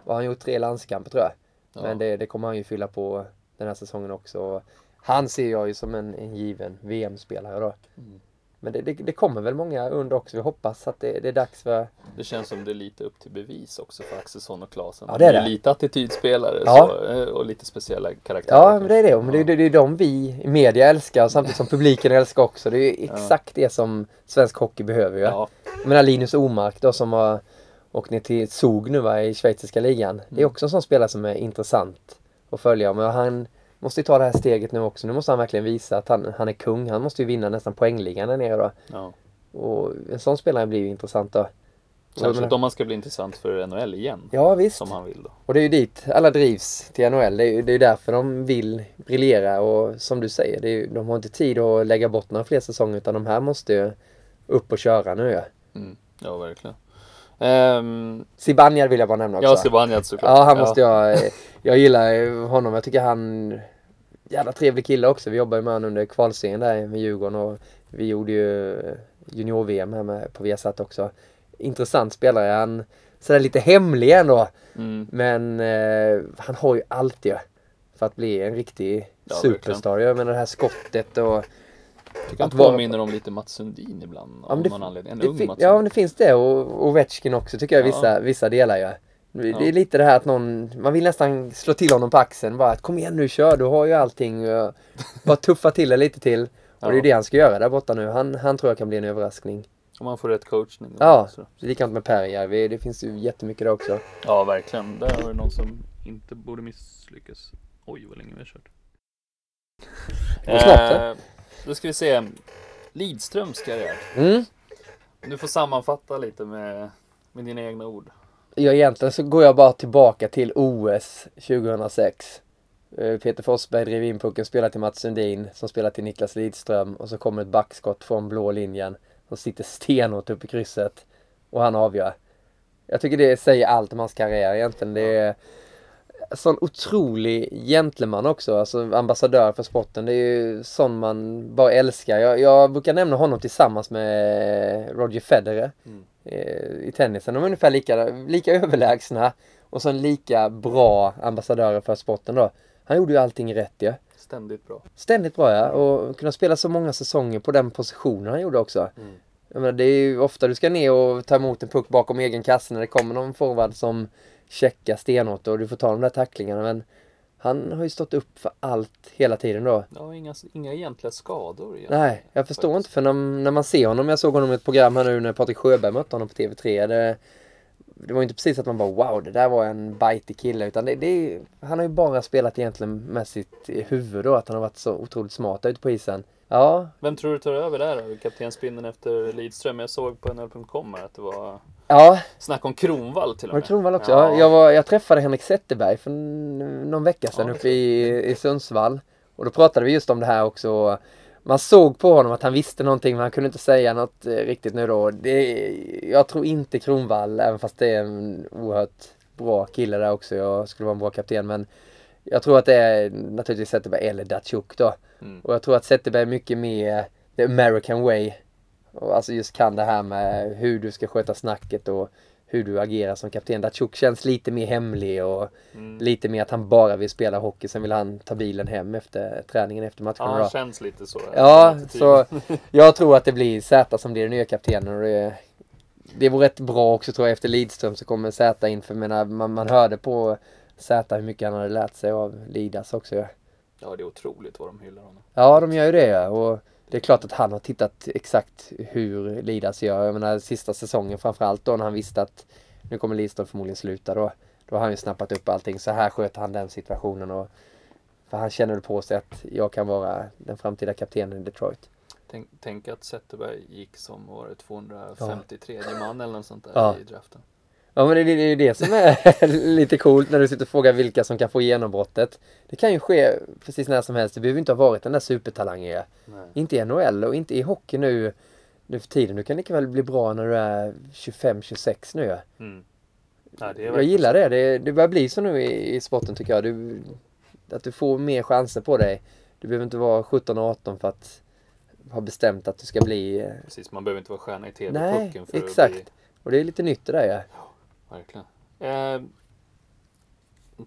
Och han gjort 3 landskamper tror jag. Ja. Men det kommer han ju fylla på den här säsongen också. Han ser jag ju som en given VM-spelare då. Mm. Men det kommer väl många under också. Vi hoppas att det är dags för... Det känns som det är lite upp till bevis också för Axelsson och Klasen. Ja, det är lite attitydspelare så, och lite speciella karaktärer. Ja, men det är det. Men det är de vi i media älskar och samtidigt som publiken älskar också. Det är exakt det som svensk hockey behöver. Ja. Jag menar Linus Omark då, som har åkt ner till Zug nu i schweiziska ligan. Mm. Det är också en sån spelare som är intressant att följa. Men han... måste ju ta det här steget nu också. Nu måste han verkligen visa att han är kung. Han måste ju vinna nästan poängligan där nere då. Ja. Och en sån spelare blir ju intressant då. Särskilt om man ska bli intressant för NHL igen. Ja, visst. Som han vill då. Och det är ju dit alla drivs till NHL. Det är ju därför de vill briljera. Och som du säger, de har inte tid att lägga bort några fler säsonger. Utan de här måste ju upp och köra nu. Ja, ja verkligen. Sebarnar vill jag bara nämna också. Ja, Sebarnar såklart. Ja, han måste jag gillar honom. Jag tycker han jävla trevlig kille också. Vi jobbar ju med honom under Kvalserien där med Djurgården och vi gjorde ju junior-VM här med på Viasat också. Intressant spelare. Han sådär lite hemlig ändå. Mm. Men han har ju allt ju för att bli en riktig superstar. Verkligen. Jag menar det här skottet och tycker att påminner om lite Mats Sundin ibland av någon anledning. En ung Mats. Ja, men det finns det. Och Ovechkin också tycker jag vissa delar gör. Ja. Det är lite det här att man vill nästan slå till honom på axeln. Bara att kom igen nu, kör. Du har ju allting. Bara tuffa till det lite till. Och det är ju det han ska göra där borta nu. Han tror jag kan bli en överraskning. Om han får rätt coachning. Ja, likadant med Perjärvi. Det finns ju jättemycket där också. Ja, verkligen. Där har det någon som inte borde misslyckas. Oj, vad länge vi har kört. Och snart, då ska vi se Lidströms karriär. Mm. Du får sammanfatta lite med dina egna ord. Ja, egentligen så går jag bara tillbaka till OS 2006. Peter Forsberg drev in pucken, spelar till Mats Sundin som spelar till Niklas Lidström. Och så kommer ett backskott från blå linjen som sitter stenhårt upp i krysset. Och han avgör. Jag tycker det säger allt om hans karriär egentligen. Det är en sån otrolig gentleman också. Alltså ambassadör för sporten. Det är ju sån man bara älskar. Jag brukar nämna honom tillsammans med Roger Federer. Mm. I tennisen. De är ungefär lika överlägsna och sen lika bra ambassadörer för sporten då. Han gjorde ju allting rätt ju. Ständigt bra. Ständigt bra ja. Och kunna spela så många säsonger på den positionen han gjorde också. Mm. Jag menar, det är ju ofta du ska ner och ta emot en puck bakom egen kasse när det kommer någon forward som checkar stenåt och du får ta de där tacklingarna. Men han har ju stått upp för allt hela tiden då. Ja, inga egentliga skador. Egentligen. Nej, jag förstår faktiskt inte. För när man ser honom, jag såg honom i ett program här nu när Patrik Sjöberg mötte honom på TV3. Det var ju inte precis att man bara, wow, det där var en bitig kille. Utan han har ju bara spelat egentligen med sitt huvud då. Att han har varit så otroligt smart ute på isen. Ja. Vem tror du tar över där då? Kaptenspinnen efter Lidström. Jag såg på nl.com att det var... Ja. Snack om Kronvall till och med. Och Kronvall också. Ja. Jag träffade Henrik Zetterberg för någon vecka sedan uppe i Sundsvall. Och då pratade vi just om det här också. Man såg på honom att han visste någonting men han kunde inte säga något riktigt nu då. Jag tror inte Kronvall, även fast det är en oerhört bra kille där också. Jag skulle vara en bra kapten men jag tror att det är naturligtvis Zetterberg eller Datsjuk då. Mm. Och jag tror att Zetterberg är mycket mer the American way. Och alltså just kan det här med hur du ska sköta snacket och hur du agerar som kapten. Datsjuk känns lite mer hemlig och lite mer att han bara vill spela hockey. Sen vill han ta bilen hem efter träningen, efter matchen. Ja, han känns lite så. Ja, så jag tror att det blir Zäta som blir den nya kaptenen. Och det var rätt bra också tror jag. Efter Lidström så kommer Zäta in. För man hörde på Zäta hur mycket han hade lärt sig av Lidas också. Ja, det är otroligt vad de hyllar honom. Ja, de gör ju det. Och det är klart att han har tittat exakt hur Lidas gör. Jag menar sista säsongen framförallt då när han visste att nu kommer Lidström förmodligen sluta då. Då har han ju snappat upp allting. Så här sköter han den situationen. Och för han känner på sig att jag kan vara den framtida kaptenen i Detroit. Tänk att Zetterberg gick som var 253 man eller något sånt där i draften. Ja, men det är ju det som är lite coolt när du sitter och frågar vilka som kan få genombrottet. Det kan ju ske precis när som helst. Det behöver inte ha varit den där supertalangen. Inte i NHL och inte i hockey nu för tiden. Du kan lika väl bli bra när du är 25-26 nu. Mm. Ja, jag gillar det. Det börjar bli så nu i sporten tycker jag. Att du får mer chanser på dig. Du behöver inte vara 17-18 för att ha bestämt att du ska bli... Precis, man behöver inte vara stjärna i TV-pucken. Nej, exakt. Bli... Och det är lite nytt det där. Ja. Verkligen.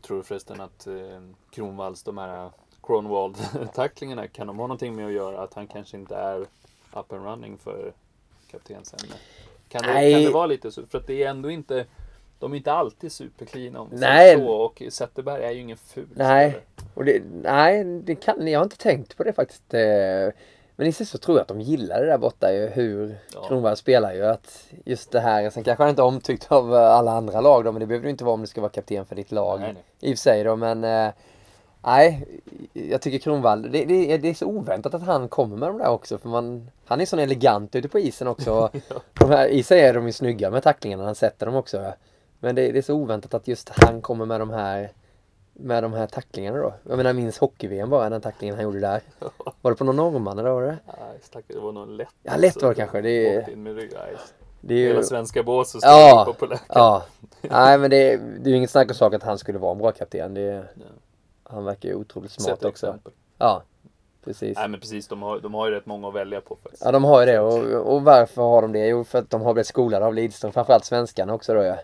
Tror du förresten att Kronvalls, de här Kronwald-tacklingarna, kan de ha någonting med att göra att han kanske inte är up and running för kaptensämne? Kan det vara lite så? För att det är ändå inte, de är inte alltid superklina om så, och Zetterberg är ju ingen ful. Jag har inte tänkt på det faktiskt. Men i så tror jag att de gillar det där borta ju, hur Kronwall spelar ju, att just det här, sen kanske han inte omtyckt av alla andra lag då, men det behöver du inte vara om du ska vara kapten för ditt lag i och för sig då, men jag tycker Kronwall, det är så oväntat att han kommer med de där också, för han är sån elegant ute på isen också. De här, i sig är de ju snygga med tacklingarna, han sätter dem också, men det är så oväntat att just han kommer med de här tacklingarna då. Jag menar, minns hockey-VM bara, den tacklingen han gjorde där. Var det på någon norrman eller var det? Nej, det var någon lätt. Ja, lätt var det kanske. Det är ju hela svenska bås och står på läkaren. Ja. Nej, men det är ju inget snack om sak att han skulle vara en bra kapten. Han verkar ju otroligt smart också. Exempel. Ja, precis. Nej, men precis. De har ju rätt många att välja på faktiskt. Ja, de har ju det. Och varför har de det? Jo, för att de har blivit skolade av Lidström. Framförallt svenskarna också då, ja.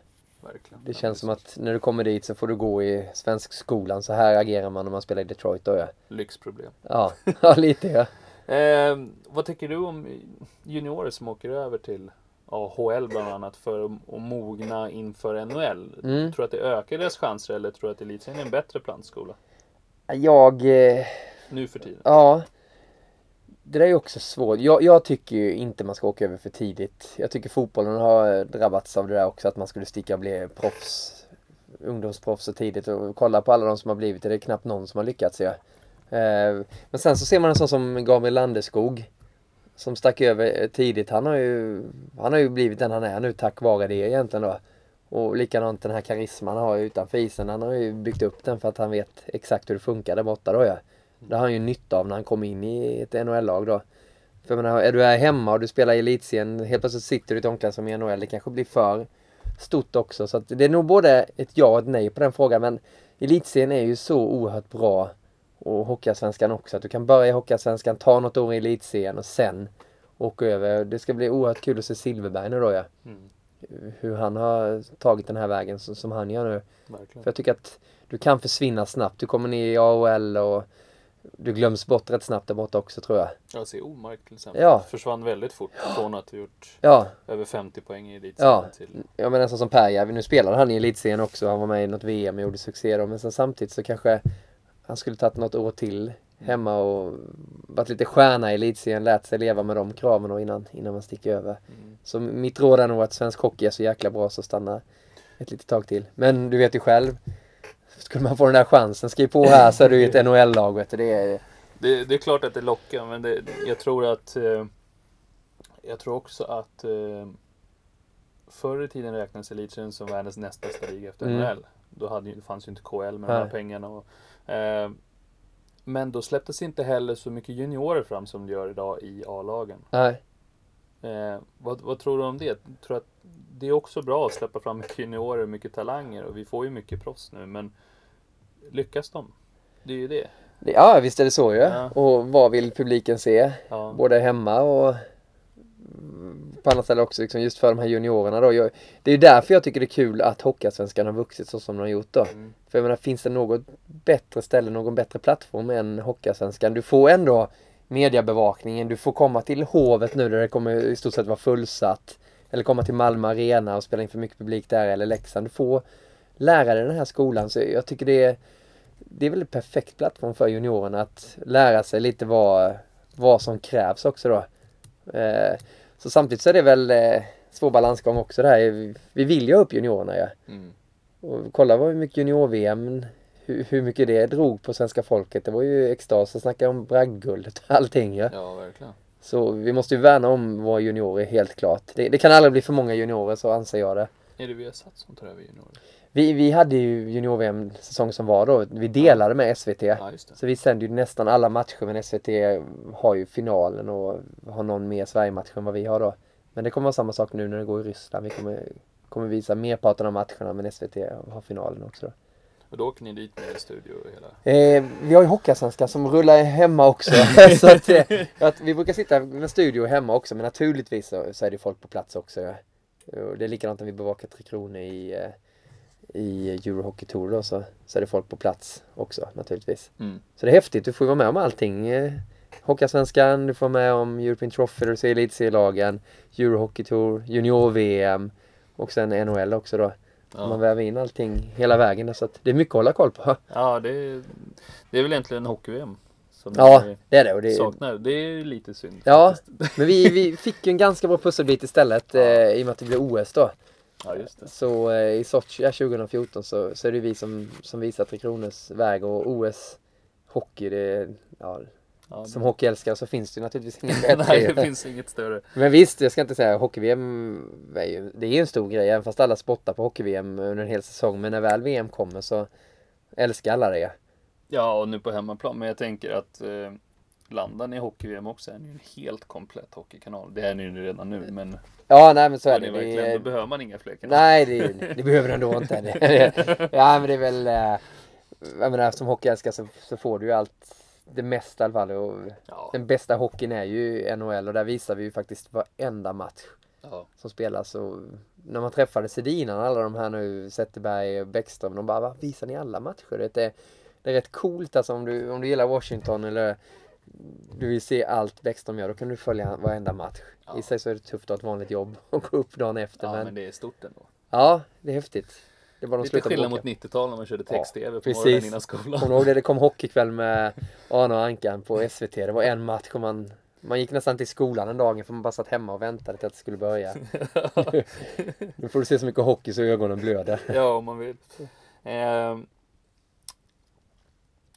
Verkligen. Det känns som att när du kommer dit så får du gå i svensk skolan. Så här agerar man när man spelar i Detroit då, ja. Lyxproblem. Ja, lite ja. Vad tycker du om juniorer som åker över till AHL bland annat för att mogna inför NHL? Tror du att det ökar deras chanser, eller tror du att elitserien är en bättre plantskola? Nu för tiden. Ja. Det där är ju också svårt. Jag tycker ju inte man ska åka över för tidigt. Jag tycker fotbollen har drabbats av det där också, att man skulle sticka och bli proffs, ungdomsproffs så tidigt. Och kolla på alla de som har blivit det. Det är knappt någon som har lyckats. Ja. Men sen så ser man en sån som Gabriel Landeskog som stack över tidigt. Han har ju blivit den han är nu tack vare det egentligen då. Och likadant den här karisman han har utanför isen. Han har ju byggt upp den för att han vet exakt hur det funkar där borta då, ja. Det har han ju nytta av när han kom in i ett NHL-lag då. För jag menar, är du här hemma och du spelar i elitserien, helt plötsligt sitter du i ett omklädningsrum i NHL. Det kanske blir för stort också. Så att det är nog både ett ja och ett nej på den frågan. Men elitserien är ju så oerhört bra. Och HockeyAllsvenskan också. Att du kan börja i HockeyAllsvenskan, ta något år i elitserien och sen åka över. Det ska bli oerhört kul att se Silverberg nu då, ja. Hur han har tagit den här vägen som han gör nu. Verkligen. För jag tycker att du kan försvinna snabbt. Du kommer ner i AHL och du glöms bort rätt snabbt där borta också, tror jag. Ja, se Omark till exempel. Ja. Försvann väldigt fort från att ha gjort över 50 poäng i elitserien till. Ja, men nästan som Perjärvi. Nu spelade han i elitserien också. Han var med i något VM och gjorde succé då. Men sen samtidigt så kanske han skulle tagit något år till hemma och varit lite stjärna i elitserien. Lät sig leva med de kraven och innan man sticker över. Så mitt råd är nog att svensk hockey är så jäkla bra så stanna ett litet tag till. Men du vet ju själv. Skulle man få den där chansen, skriv på här så är du ett NHL-lag, vet du. Det är klart att det lockar, men jag tror också att förr i tiden räknades elitserien som världens nästa steg efter NHL. Då fanns ju inte KL med de här pengarna. Men då släpptes inte heller så mycket juniorer fram som det gör idag i A-lagen. Nej. Vad tror du om det? Jag tror att det är också bra att släppa fram mycket juniorer och mycket talanger, och vi får ju mycket proffs nu, men lyckas de? Det är ju det. Ja, visst är det så ju. Ja. Och vad vill publiken se? Ja. Både hemma och på annat sätt också, liksom, just för de här juniorerna då. Det är ju därför jag tycker det är kul att HockeyAllsvenskan har vuxit så som de har gjort då. För jag menar, finns det något bättre ställe, någon bättre plattform än HockeyAllsvenskan? Du får ändå mediebevakningen, du får komma till Hovet nu där det kommer i stort sett vara fullsatt, eller komma till Malmö Arena och spela in för mycket publik där, eller Leksand. Du får lära dig den här skolan, så jag tycker det är väl en perfekt plattform för juniorerna att lära sig lite vad som krävs också då. Så samtidigt så är det väl svår balansgång också där. Vi vill ju upp juniorerna, ja. Och kolla vad mycket junior-VM, hur mycket det drog på svenska folket. Det var ju extas att snacka om bragguldet och allting. Ja, verkligen. Så vi måste ju värna om våra juniorer, helt klart. Det kan aldrig bli för många juniorer, så anser jag det. Är det Viasat som tar över juniorer? Vi hade ju junior-VM-säsong som var då. Vi delade med SVT. Ja, just det. Så vi sände ju nästan alla matcher, men SVT har ju finalen och har någon mer Sverige-match än vad vi har då. Men det kommer vara samma sak nu när det går i Ryssland. Vi kommer visa merparten av matcherna, men SVT har finalen också då. Och då åker ni dit med studio och hela... vi har ju HockeyAllsvenskan som rullar hemma också. Så att vi brukar sitta med studio hemma också. Men naturligtvis så är det folk på plats också. Och det är likadant när vi bevakar Tre Kronor i Eurohockey-touren så är det folk på plats också naturligtvis. Mm. Så det är häftigt, du får vara med om allting. Hockeyallsvenskan, du får med om European Trophy, du ser elitserlagen, Eurohockey-tour, junior-VM och sen NHL också då. Ja. Man väver in allting hela vägen, så att det är mycket att hålla koll på. Ja, det är väl egentligen hockey-VM. Ja, det är det. Och det saknar. Det är lite synd. Ja, men vi fick ju en ganska bra pusselbit istället i och med att det blev OS då. Ja, just det. Så i Sochi 2014 så är det vi som visar Tre Kronors väg, och OS hockey, det, ja, som hockeyälskare så finns det ju naturligtvis inget bättre. Nej, det finns inget större. Men visst, jag ska inte säga, hockey-VM det är ju en stor grej, även fast alla spottar på hockey-VM under en hel säsong, men när väl VM kommer så älskar alla det. Ja, och nu på hemmaplan. Men jag tänker att landar ni i hockey-VM också är ni en helt komplett hockeykanal. Det är ni ju redan nu, men... Ja, nej, men så är det. Verkligen, då behöver man inga fler kanaler. Nej, det behöver ändå inte. Ja, men det är väl... Jag menar, som hockeyälskare så får du ju allt, det mesta i alla fall. Och ja. Den bästa hockeyn är ju NHL, och där visar vi ju faktiskt varenda match som spelas. Och när man träffade Sedina, alla de här nu, Zetterberg och Bäckström, de bara, va, visar ni alla matcher? Det är rätt coolt, alltså, om du gillar Washington eller du vill se allt Bäckström gör, då kan du följa varenda match. Ja. I sig så är det tufft att ha ett vanligt jobb och gå upp dagen efter. Ja, men det är stort ändå. Ja, det är häftigt. Det var lite skillnad mot 90-talet när man körde text-tv på morgonen innan skolan. Kommer ihåg det kom hockeykväll med Arne och Ankan på SVT. Det var en match och man gick nästan till skolan en dagen för man bara satt hemma och väntade till att det skulle börja. Nu får du se så mycket hockey så ögonen blöder. Ja, om man vill.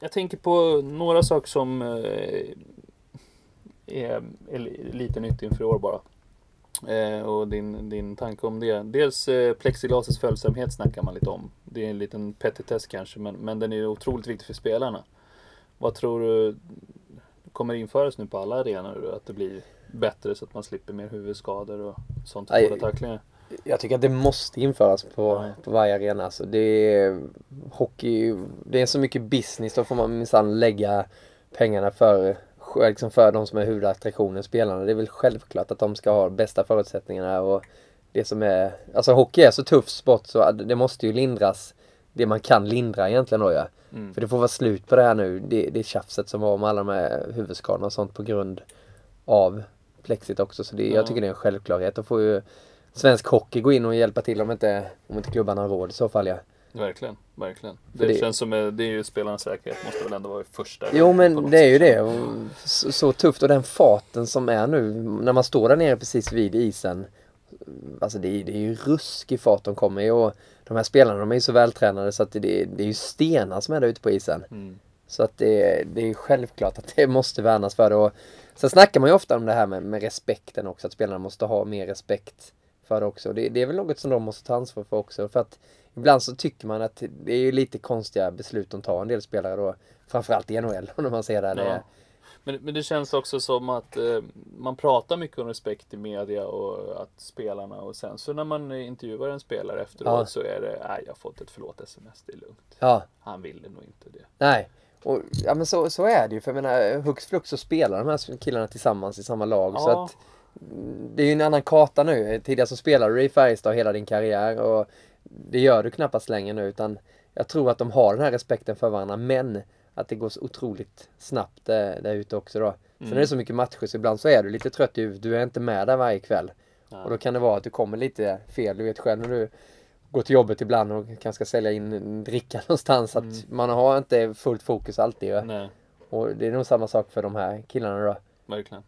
Jag tänker på några saker som är lite nytt inför år bara. Och din tanke om det. Dels plexiglasets följsamhet snackar man lite om. Det är en liten petitess kanske, men den är otroligt viktig för spelarna. Vad tror du kommer införas nu på alla arenor, att det blir bättre så att man slipper mer huvudskador och sånt? Jag tycker att det måste införas på varje arena. Alltså, hockey, det är så mycket business, då får man minsann lägga pengarna för de som är huvudattraktionen, spelarna. Det är väl självklart att de ska ha bästa förutsättningarna, och det som är, alltså hockey är så tuff sport så det måste ju lindras det man kan lindra egentligen då, ja. Mm. För det får vara slut på det här nu, det tjafset som var om alla de här huvudskadorna och sånt på grund av plexit också, så jag tycker det är en självklarhet. Då får ju svensk hockey gå in och hjälpa till om inte klubbarna har råd i så fall, ja. Verkligen. Det känns som det är ju spelarnas säkerhet måste väl ändå vara i första. Jo, men det är ju det. Och så tufft, och den farten som är nu när man står där nere precis vid isen. Alltså det är ju ruskig fart de kommer i, och de här spelarna, de är ju så vältränade så att det är ju stenar som är där ute på isen. Mm. Så att det är ju självklart att det måste värnas för det. Och sen snackar man ju ofta om det här med respekten också, att spelarna måste ha mer respekt för det också. Det är väl något som de måste ta ansvar för också, för att ibland så tycker man att det är ju lite konstiga beslut de tar, en del spelare då, framförallt i NHL när man ser det. Ja. Men det känns också som att man pratar mycket om respekt i media och att spelarna, och sen så när man intervjuar en spelare efteråt så är det, jag har fått ett förlåt sms, det är lugnt. Ja. Han ville nog inte det. Nej. Och, ja, men så är det ju, för jag menar, hux flux så spelar de här killarna tillsammans i samma lag, så att det är ju en annan karta nu. Tidigare så spelade du i Färjestad hela din karriär, och det gör du knappast längre nu, utan jag tror att de har den här respekten för varandra, men att det går så otroligt snabbt där ute också då. Sen är det så mycket matcher så ibland så är du lite trött, du är inte med där varje kväll. Nej. Och då kan det vara att du kommer lite fel, du vet själv när du går till jobbet ibland och kanske ska sälja in en dricka någonstans, att man har inte fullt fokus alltid. Nej. Och det är nog samma sak för de här killarna då. Verkligen.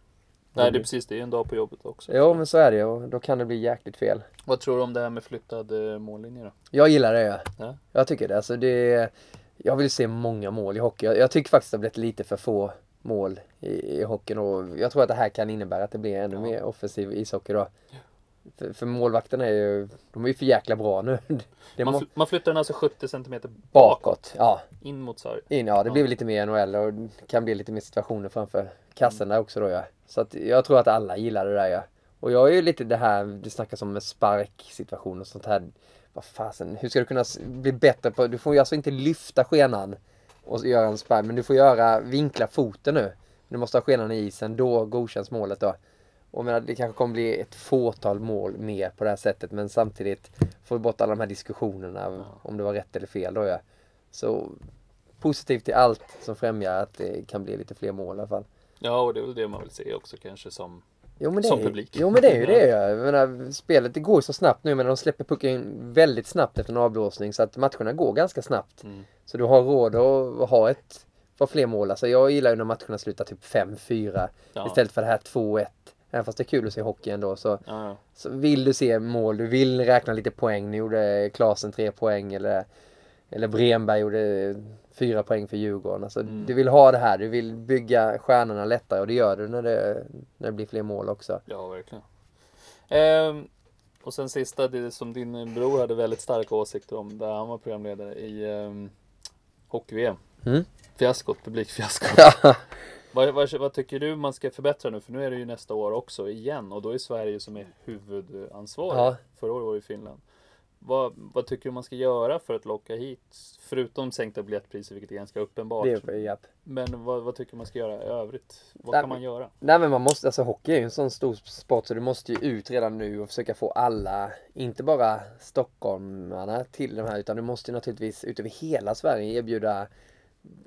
Nej, det är precis, det är en dag på jobbet också. Jo, men så är det, och då kan det bli jäkligt fel. Vad tror du om det här med flyttad mållinje då? Jag gillar det, ja. Jag tycker det. Alltså, jag vill se många mål i hockey. Jag tycker faktiskt att det har blivit lite för få mål i hockeyn, och jag tror att det här kan innebära att det blir ännu mer offensiv ishockey då. Ja. För målvakterna är ju för jäkla bra nu. Man flyttar den alltså 70 cm bakåt. Ja. In mot sarg. Det blir lite mer NHL, och det kan bli lite mer situationer framför kassorna också då, ja. Så att jag tror att alla gillar det där, ja. Och jag är ju lite det här, det snackas om en sparksituation och sånt här. Vad fasen, hur ska du kunna bli bättre på, du får ju alltså inte lyfta skenan och göra en spark, men du får vinkla foten nu. Du måste ha skenan i isen, då godkänns målet då. Och menar, det kanske kommer bli ett fåtal mål mer på det här sättet. Men samtidigt får vi bort alla de här diskussionerna om det var rätt eller fel. Då, ja. Så positivt till allt som främjar att det kan bli lite fler mål i alla fall. Ja, och det är väl det man vill se också kanske som, som publik. Jo, men det är ju det. Jag menar, spelet det går ju så snabbt nu. Men de släpper pucken väldigt snabbt efter en avblåsning. Så att matcherna går ganska snabbt. Mm. Så du har råd att ha ett för fler mål. Alltså, jag gillar ju när matcherna slutar typ 5-4 istället för det här 2-1. Även fast det är kul att se hockey ändå. Så vill du se mål, du vill räkna lite poäng. Nu gjorde Klasen 3 poäng. Eller Bremberg gjorde 4 poäng för Djurgården. Alltså, du vill ha det här. Du vill bygga stjärnorna lättare. Och det gör du när det blir fler mål också. Ja, verkligen. Och sen sista, det som din bror hade väldigt starka åsikter om. Där han var programledare i hockey-VM. Fiaskot, publikfiaskot. Vad tycker du man ska förbättra nu? För nu är det ju nästa år också igen. Och då är Sverige som är huvudansvarig. Ja. Förra året var det Finland. Vad tycker du man ska göra för att locka hit? Förutom sänkta biljettpriser, vilket är ganska uppenbart. Men vad tycker man ska göra i övrigt? Vad kan man göra? Nej, men man måste, alltså, hockey är ju en sån stor sport. Så du måste ju ut redan nu och försöka få alla, inte bara stockholmarna till de här. Utan du måste naturligtvis ut över hela Sverige erbjuda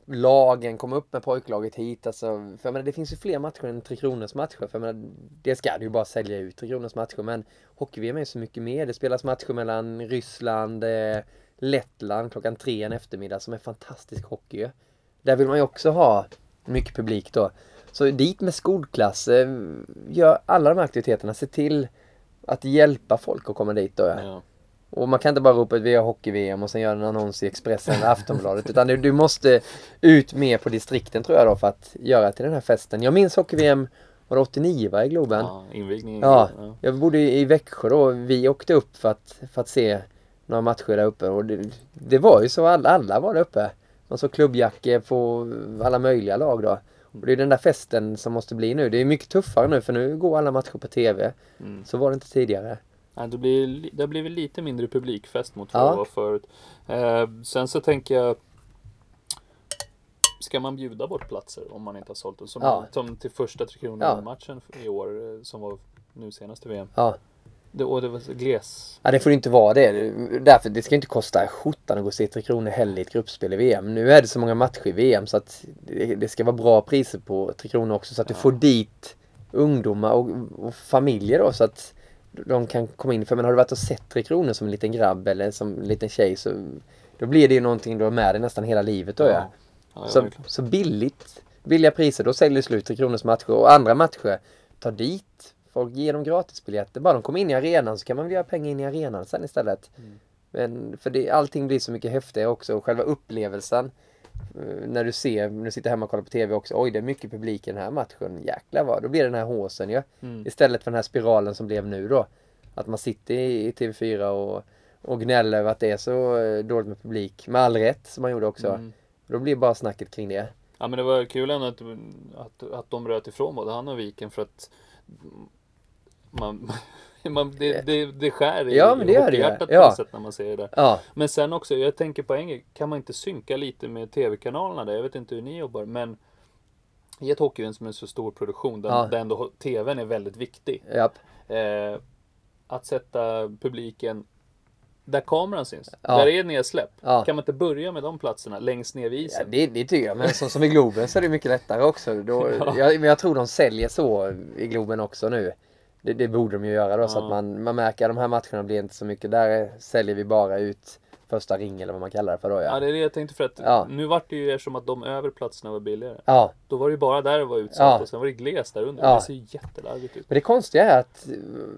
lagen, komma upp med pojklaget hit, alltså, för jag menar, det finns ju fler matcher än Tre Kronors matcher, för jag menar, det ska du ju bara sälja ut, Tre Kronors matcher, men hockey-VM är så mycket mer, det spelas matcher mellan Ryssland, Lettland 15:00 en eftermiddag som är fantastisk hockey, där vill man ju också ha mycket publik då, så dit med skolklass, gör alla de här aktiviteterna, se till att hjälpa folk att komma dit då, ja. Och man kan inte bara ropa att vi har hockey-VM och sen göra en annons i Expressen eller Aftonbladet. Utan du måste ut mer på distrikten tror jag då för att göra till den här festen. Jag minns hockey-VM var 89 i Globen. Ja, invigningen. Ja, jag bodde i Växjö då. Vi åkte upp för att se några matcher där uppe. Och det var ju så, alla var där uppe. Man såg klubbjackor på alla möjliga lag då. Och det är den där festen som måste bli nu. Det är mycket tuffare nu för nu går alla matcher på TV. Mm. Så var det inte tidigare. Ja, det blir väl lite mindre publikfest mot vad det var förut. Sen så tänker jag, ska man bjuda bort platser om man inte har sålt dem? Som till första Tre Kronor-matchen i år, som var nu senaste VM. Ja. Det var gles. Ja, det får inte vara det. Därför, det ska inte kosta 17 att gå och se Tre Kronor heller i ett gruppspel i VM. Nu är det så många matcher i VM så att det ska vara bra priser på Tre Kronor också. Så att du får dit ungdomar och familjer då, så att de kan komma in för, men har du varit och sett Tre Kronor som en liten grabb eller som en liten tjej så då blir det ju någonting du har med dig nästan hela livet då. Ja, så billiga priser, då säljer du slut Tre Kronors matcher och andra matcher, ta dit folk, ger dem gratisbiljetter, bara de kommer in i arenan så kan man väl göra pengar in i arenan sen istället. Men för allting blir så mycket häftigare också, själva upplevelsen när du ser, när du sitter hemma och kollar på tv också, oj det är mycket publik i den här matchen, jäklar vad, då blir det den här håsen istället för den här spiralen som blev nu då, att man sitter i TV4 och gnäller över att det är så dåligt med publik, med all rätt som man gjorde också, då blir bara snacket kring det. Ja, men det var kul ändå att de röt ifrån både han och Viken, för att det skär i hjärtat på något sätt när man ser det. Ja. Men sen också, jag tänker på Engel, kan man inte synka lite med tv-kanalerna där? Jag vet inte hur ni jobbar, men i ett hockey som är en så stor produktion där ändå tvn är väldigt viktig. Att sätta publiken där kameran syns. Där är nedsläpp. Kan man inte börja med de platserna längst ner vid isen? Det tycker jag. Men som i Globen så är det mycket lättare också. Jag tror de säljer så i Globen också nu. Det borde de ju göra då, så att man märker att de här matcherna blir inte så mycket. Där säljer vi bara ut första ring eller vad man kallar det för då. Ja, det är det jag tänkte, för att nu var det ju som att de överplatserna var billigare. Då var det ju bara där det var utsatt och sen var det gles där under. Det ser ju jättelarvigt ut. Men det konstiga är att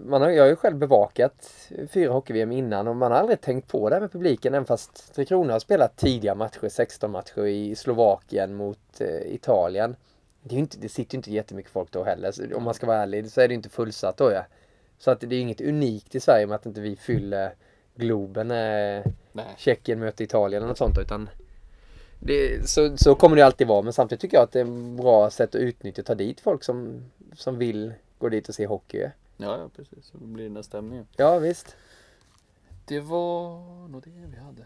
jag har ju själv bevakat 4 hockey-VM innan och man har aldrig tänkt på det här med publiken, även fast Tre Kronor har spelat tidiga matcher, 16 matcher i Slovakien mot Italien. Det sitter ju inte jättemycket folk då heller. Så om man ska vara ärlig så är det inte fullsatt då. Ja. Så att det är inget unikt i Sverige med att inte vi fyller Globen när Tjeckien möter Italien eller något sånt. Utan så kommer det alltid vara. Men samtidigt tycker jag att det är ett bra sätt att utnyttja och ta dit folk som vill gå dit och se hockey. Ja precis. Så blir den här stämningen. Ja, visst. Det var nog det vi hade.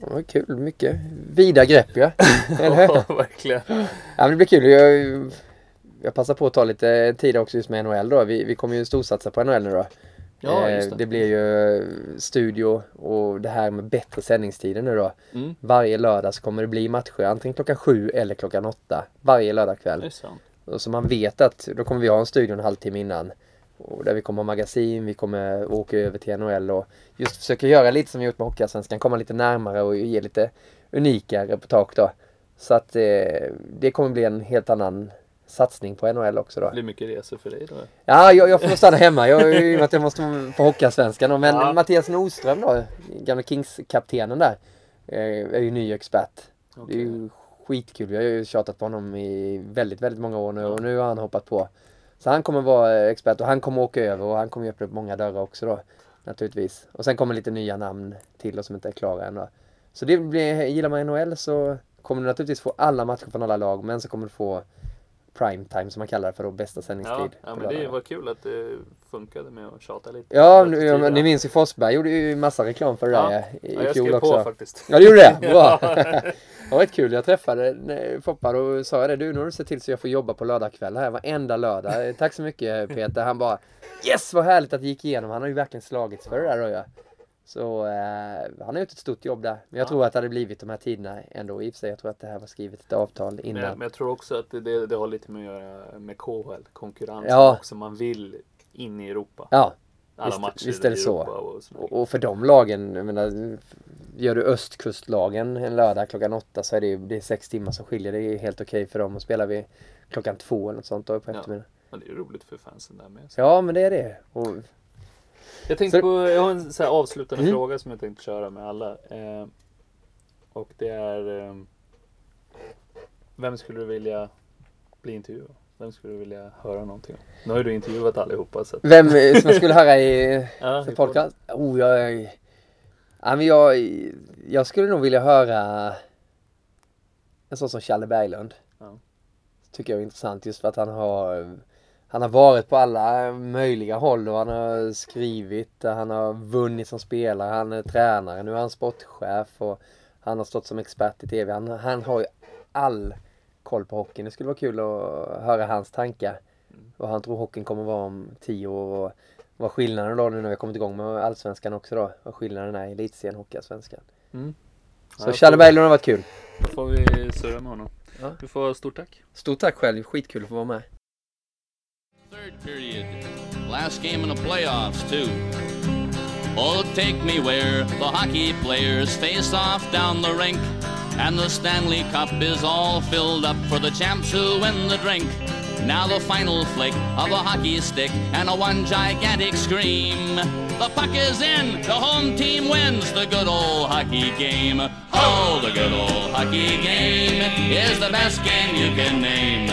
Det var kul, mycket vida grepp, ja. Eller? Ja, verkligen. Ja, men det blir kul. Jag jag passar på att ta lite tid också just med NHL då. Vi kommer ju storsatsa på NHL nu då. Ja, just det. Det blir ju studio och det här med bättre sändningstider nu då. Mm. Varje lördag så kommer det bli matcher antingen klockan 7 eller klockan 8. Varje lördagkväll. Det är sant. Och så man vet att då kommer vi ha en studio en halvtimme innan. Och där vi kommer ha magasin, vi kommer åka över till NHL och just försöka göra lite som vi gjort med HockeyAllsvenskan. Komma lite närmare och ge lite unika reportage då. Så att det kommer bli en helt annan satsning på NHL också då. Det blir mycket resor för dig då? Ja, jag får stanna hemma. I och med att jag måste få HockeyAllsvenskan då. Men ja. Mattias Nordström då, gamla Kings-kaptenen där, är ju ny expert. Okay. Det är ju skitkul. Jag har ju tjatat på honom i väldigt, väldigt många år nu. Och nu har han hoppat på. Så han kommer vara expert och han kommer åka över och han kommer öppna upp många dörrar också då. Naturligtvis. Och sen kommer lite nya namn till och som inte är klara än då. Så det blir, gillar man NHL så kommer du naturligtvis få alla matcher från alla lag, men så kommer du få primetime som man kallar det för då, bästa sändningstid. Ja, men det var kul att det funkade med att tjata lite. Ja, ni minns ju Forsberg gjorde ju massa reklam för det där i fjol också. Ja, jag skrev på faktiskt. Ja, det gjorde det. Bra. Det var rätt kul. Jag träffade Foppa och sa det. Du, nu har du sett till så jag får jobba på lördagkväll här varenda lördag. Tack så mycket Peter. Han bara, yes vad härligt att det gick igenom. Han har ju verkligen slagits för det där då. Så han har gjort ett stort jobb där. Men jag tror att det hade blivit de här tiderna ändå i sig. Jag tror att det här var skrivet ett avtal innan. Men jag tror också att det har lite med att göra med KHL. Konkurrensen också. Man vill in i Europa. Ja, alla visst är det så. Och för de lagen, jag menar, gör du östkustlagen en lördag klockan 8 så är det är 6 timmar som skiljer. Det är helt okej för dem att spela vid klockan 2 eller något sånt då på eftermiddagen. Ja, det är roligt för fansen där med. Så. Ja, men det är det. Och jag tänkte jag har en så här avslutande fråga som jag tänkte köra med alla. Och det är vem skulle du vilja bli intervjuad? Vem skulle du vilja höra någonting om? Nu har ju du intervjuat allihopa så. Vem som jag skulle höra i podcast? Jag skulle nog vilja höra en sån som Kalle Berglund. Ja. Tycker jag är intressant just för att han har varit på alla möjliga håll och han har skrivit, han har vunnit som spelare, han är tränare, nu är han sportchef och han har stått som expert i tv. Han har ju all koll på hockeyn. Det skulle vara kul att höra hans tankar. Och han tror hockeyn kommer vara om 10 år och vad skillnaden då nu när vi kommit igång med allsvenskan också då. Vad skillnaden är i elitserien hockeyallsvenskan. Mm. Så Kalle Berglund har varit kul. Då får vi surra med honom. Ja. Du får stort tack. Stort tack själv, skitkul att få vara med. Third period, last game in the playoffs too. Oh, take me where the hockey players face off down the rink, and the Stanley Cup is all filled up for the champs who win the drink. Now the final flick of a hockey stick and a one gigantic scream. The puck is in, the home team wins the good old hockey game. Oh, the good old hockey game is the best game you can name.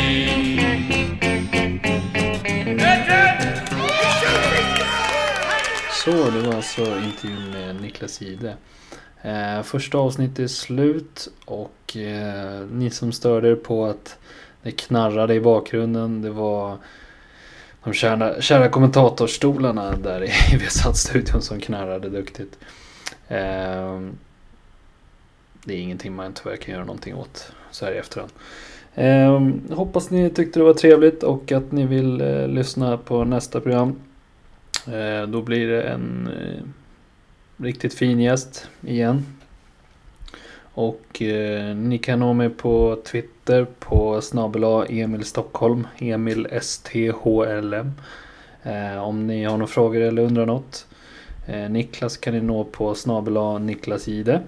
Så det var alltså intervjun med Niklas Jihde. Första avsnittet är slut och ni som störde er på att det knarrade i bakgrunden. Det var de kära kommentatorstolarna där i Viasat-studion som knarrade duktigt. Det är ingenting man tyvärr kan göra någonting åt så här i efterhand. Hoppas ni tyckte det var trevligt och att ni vill lyssna på nästa program. Då blir det en riktigt fin gäst igen. Och ni kan nå mig på Twitter på @ Emil Stockholm, Emil STHLM. Om ni har några frågor eller undrar något. Niklas kan ni nå på @ Niklas Jihde.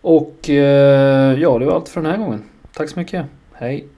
Och det var allt för den här gången. Tack så mycket. Hej.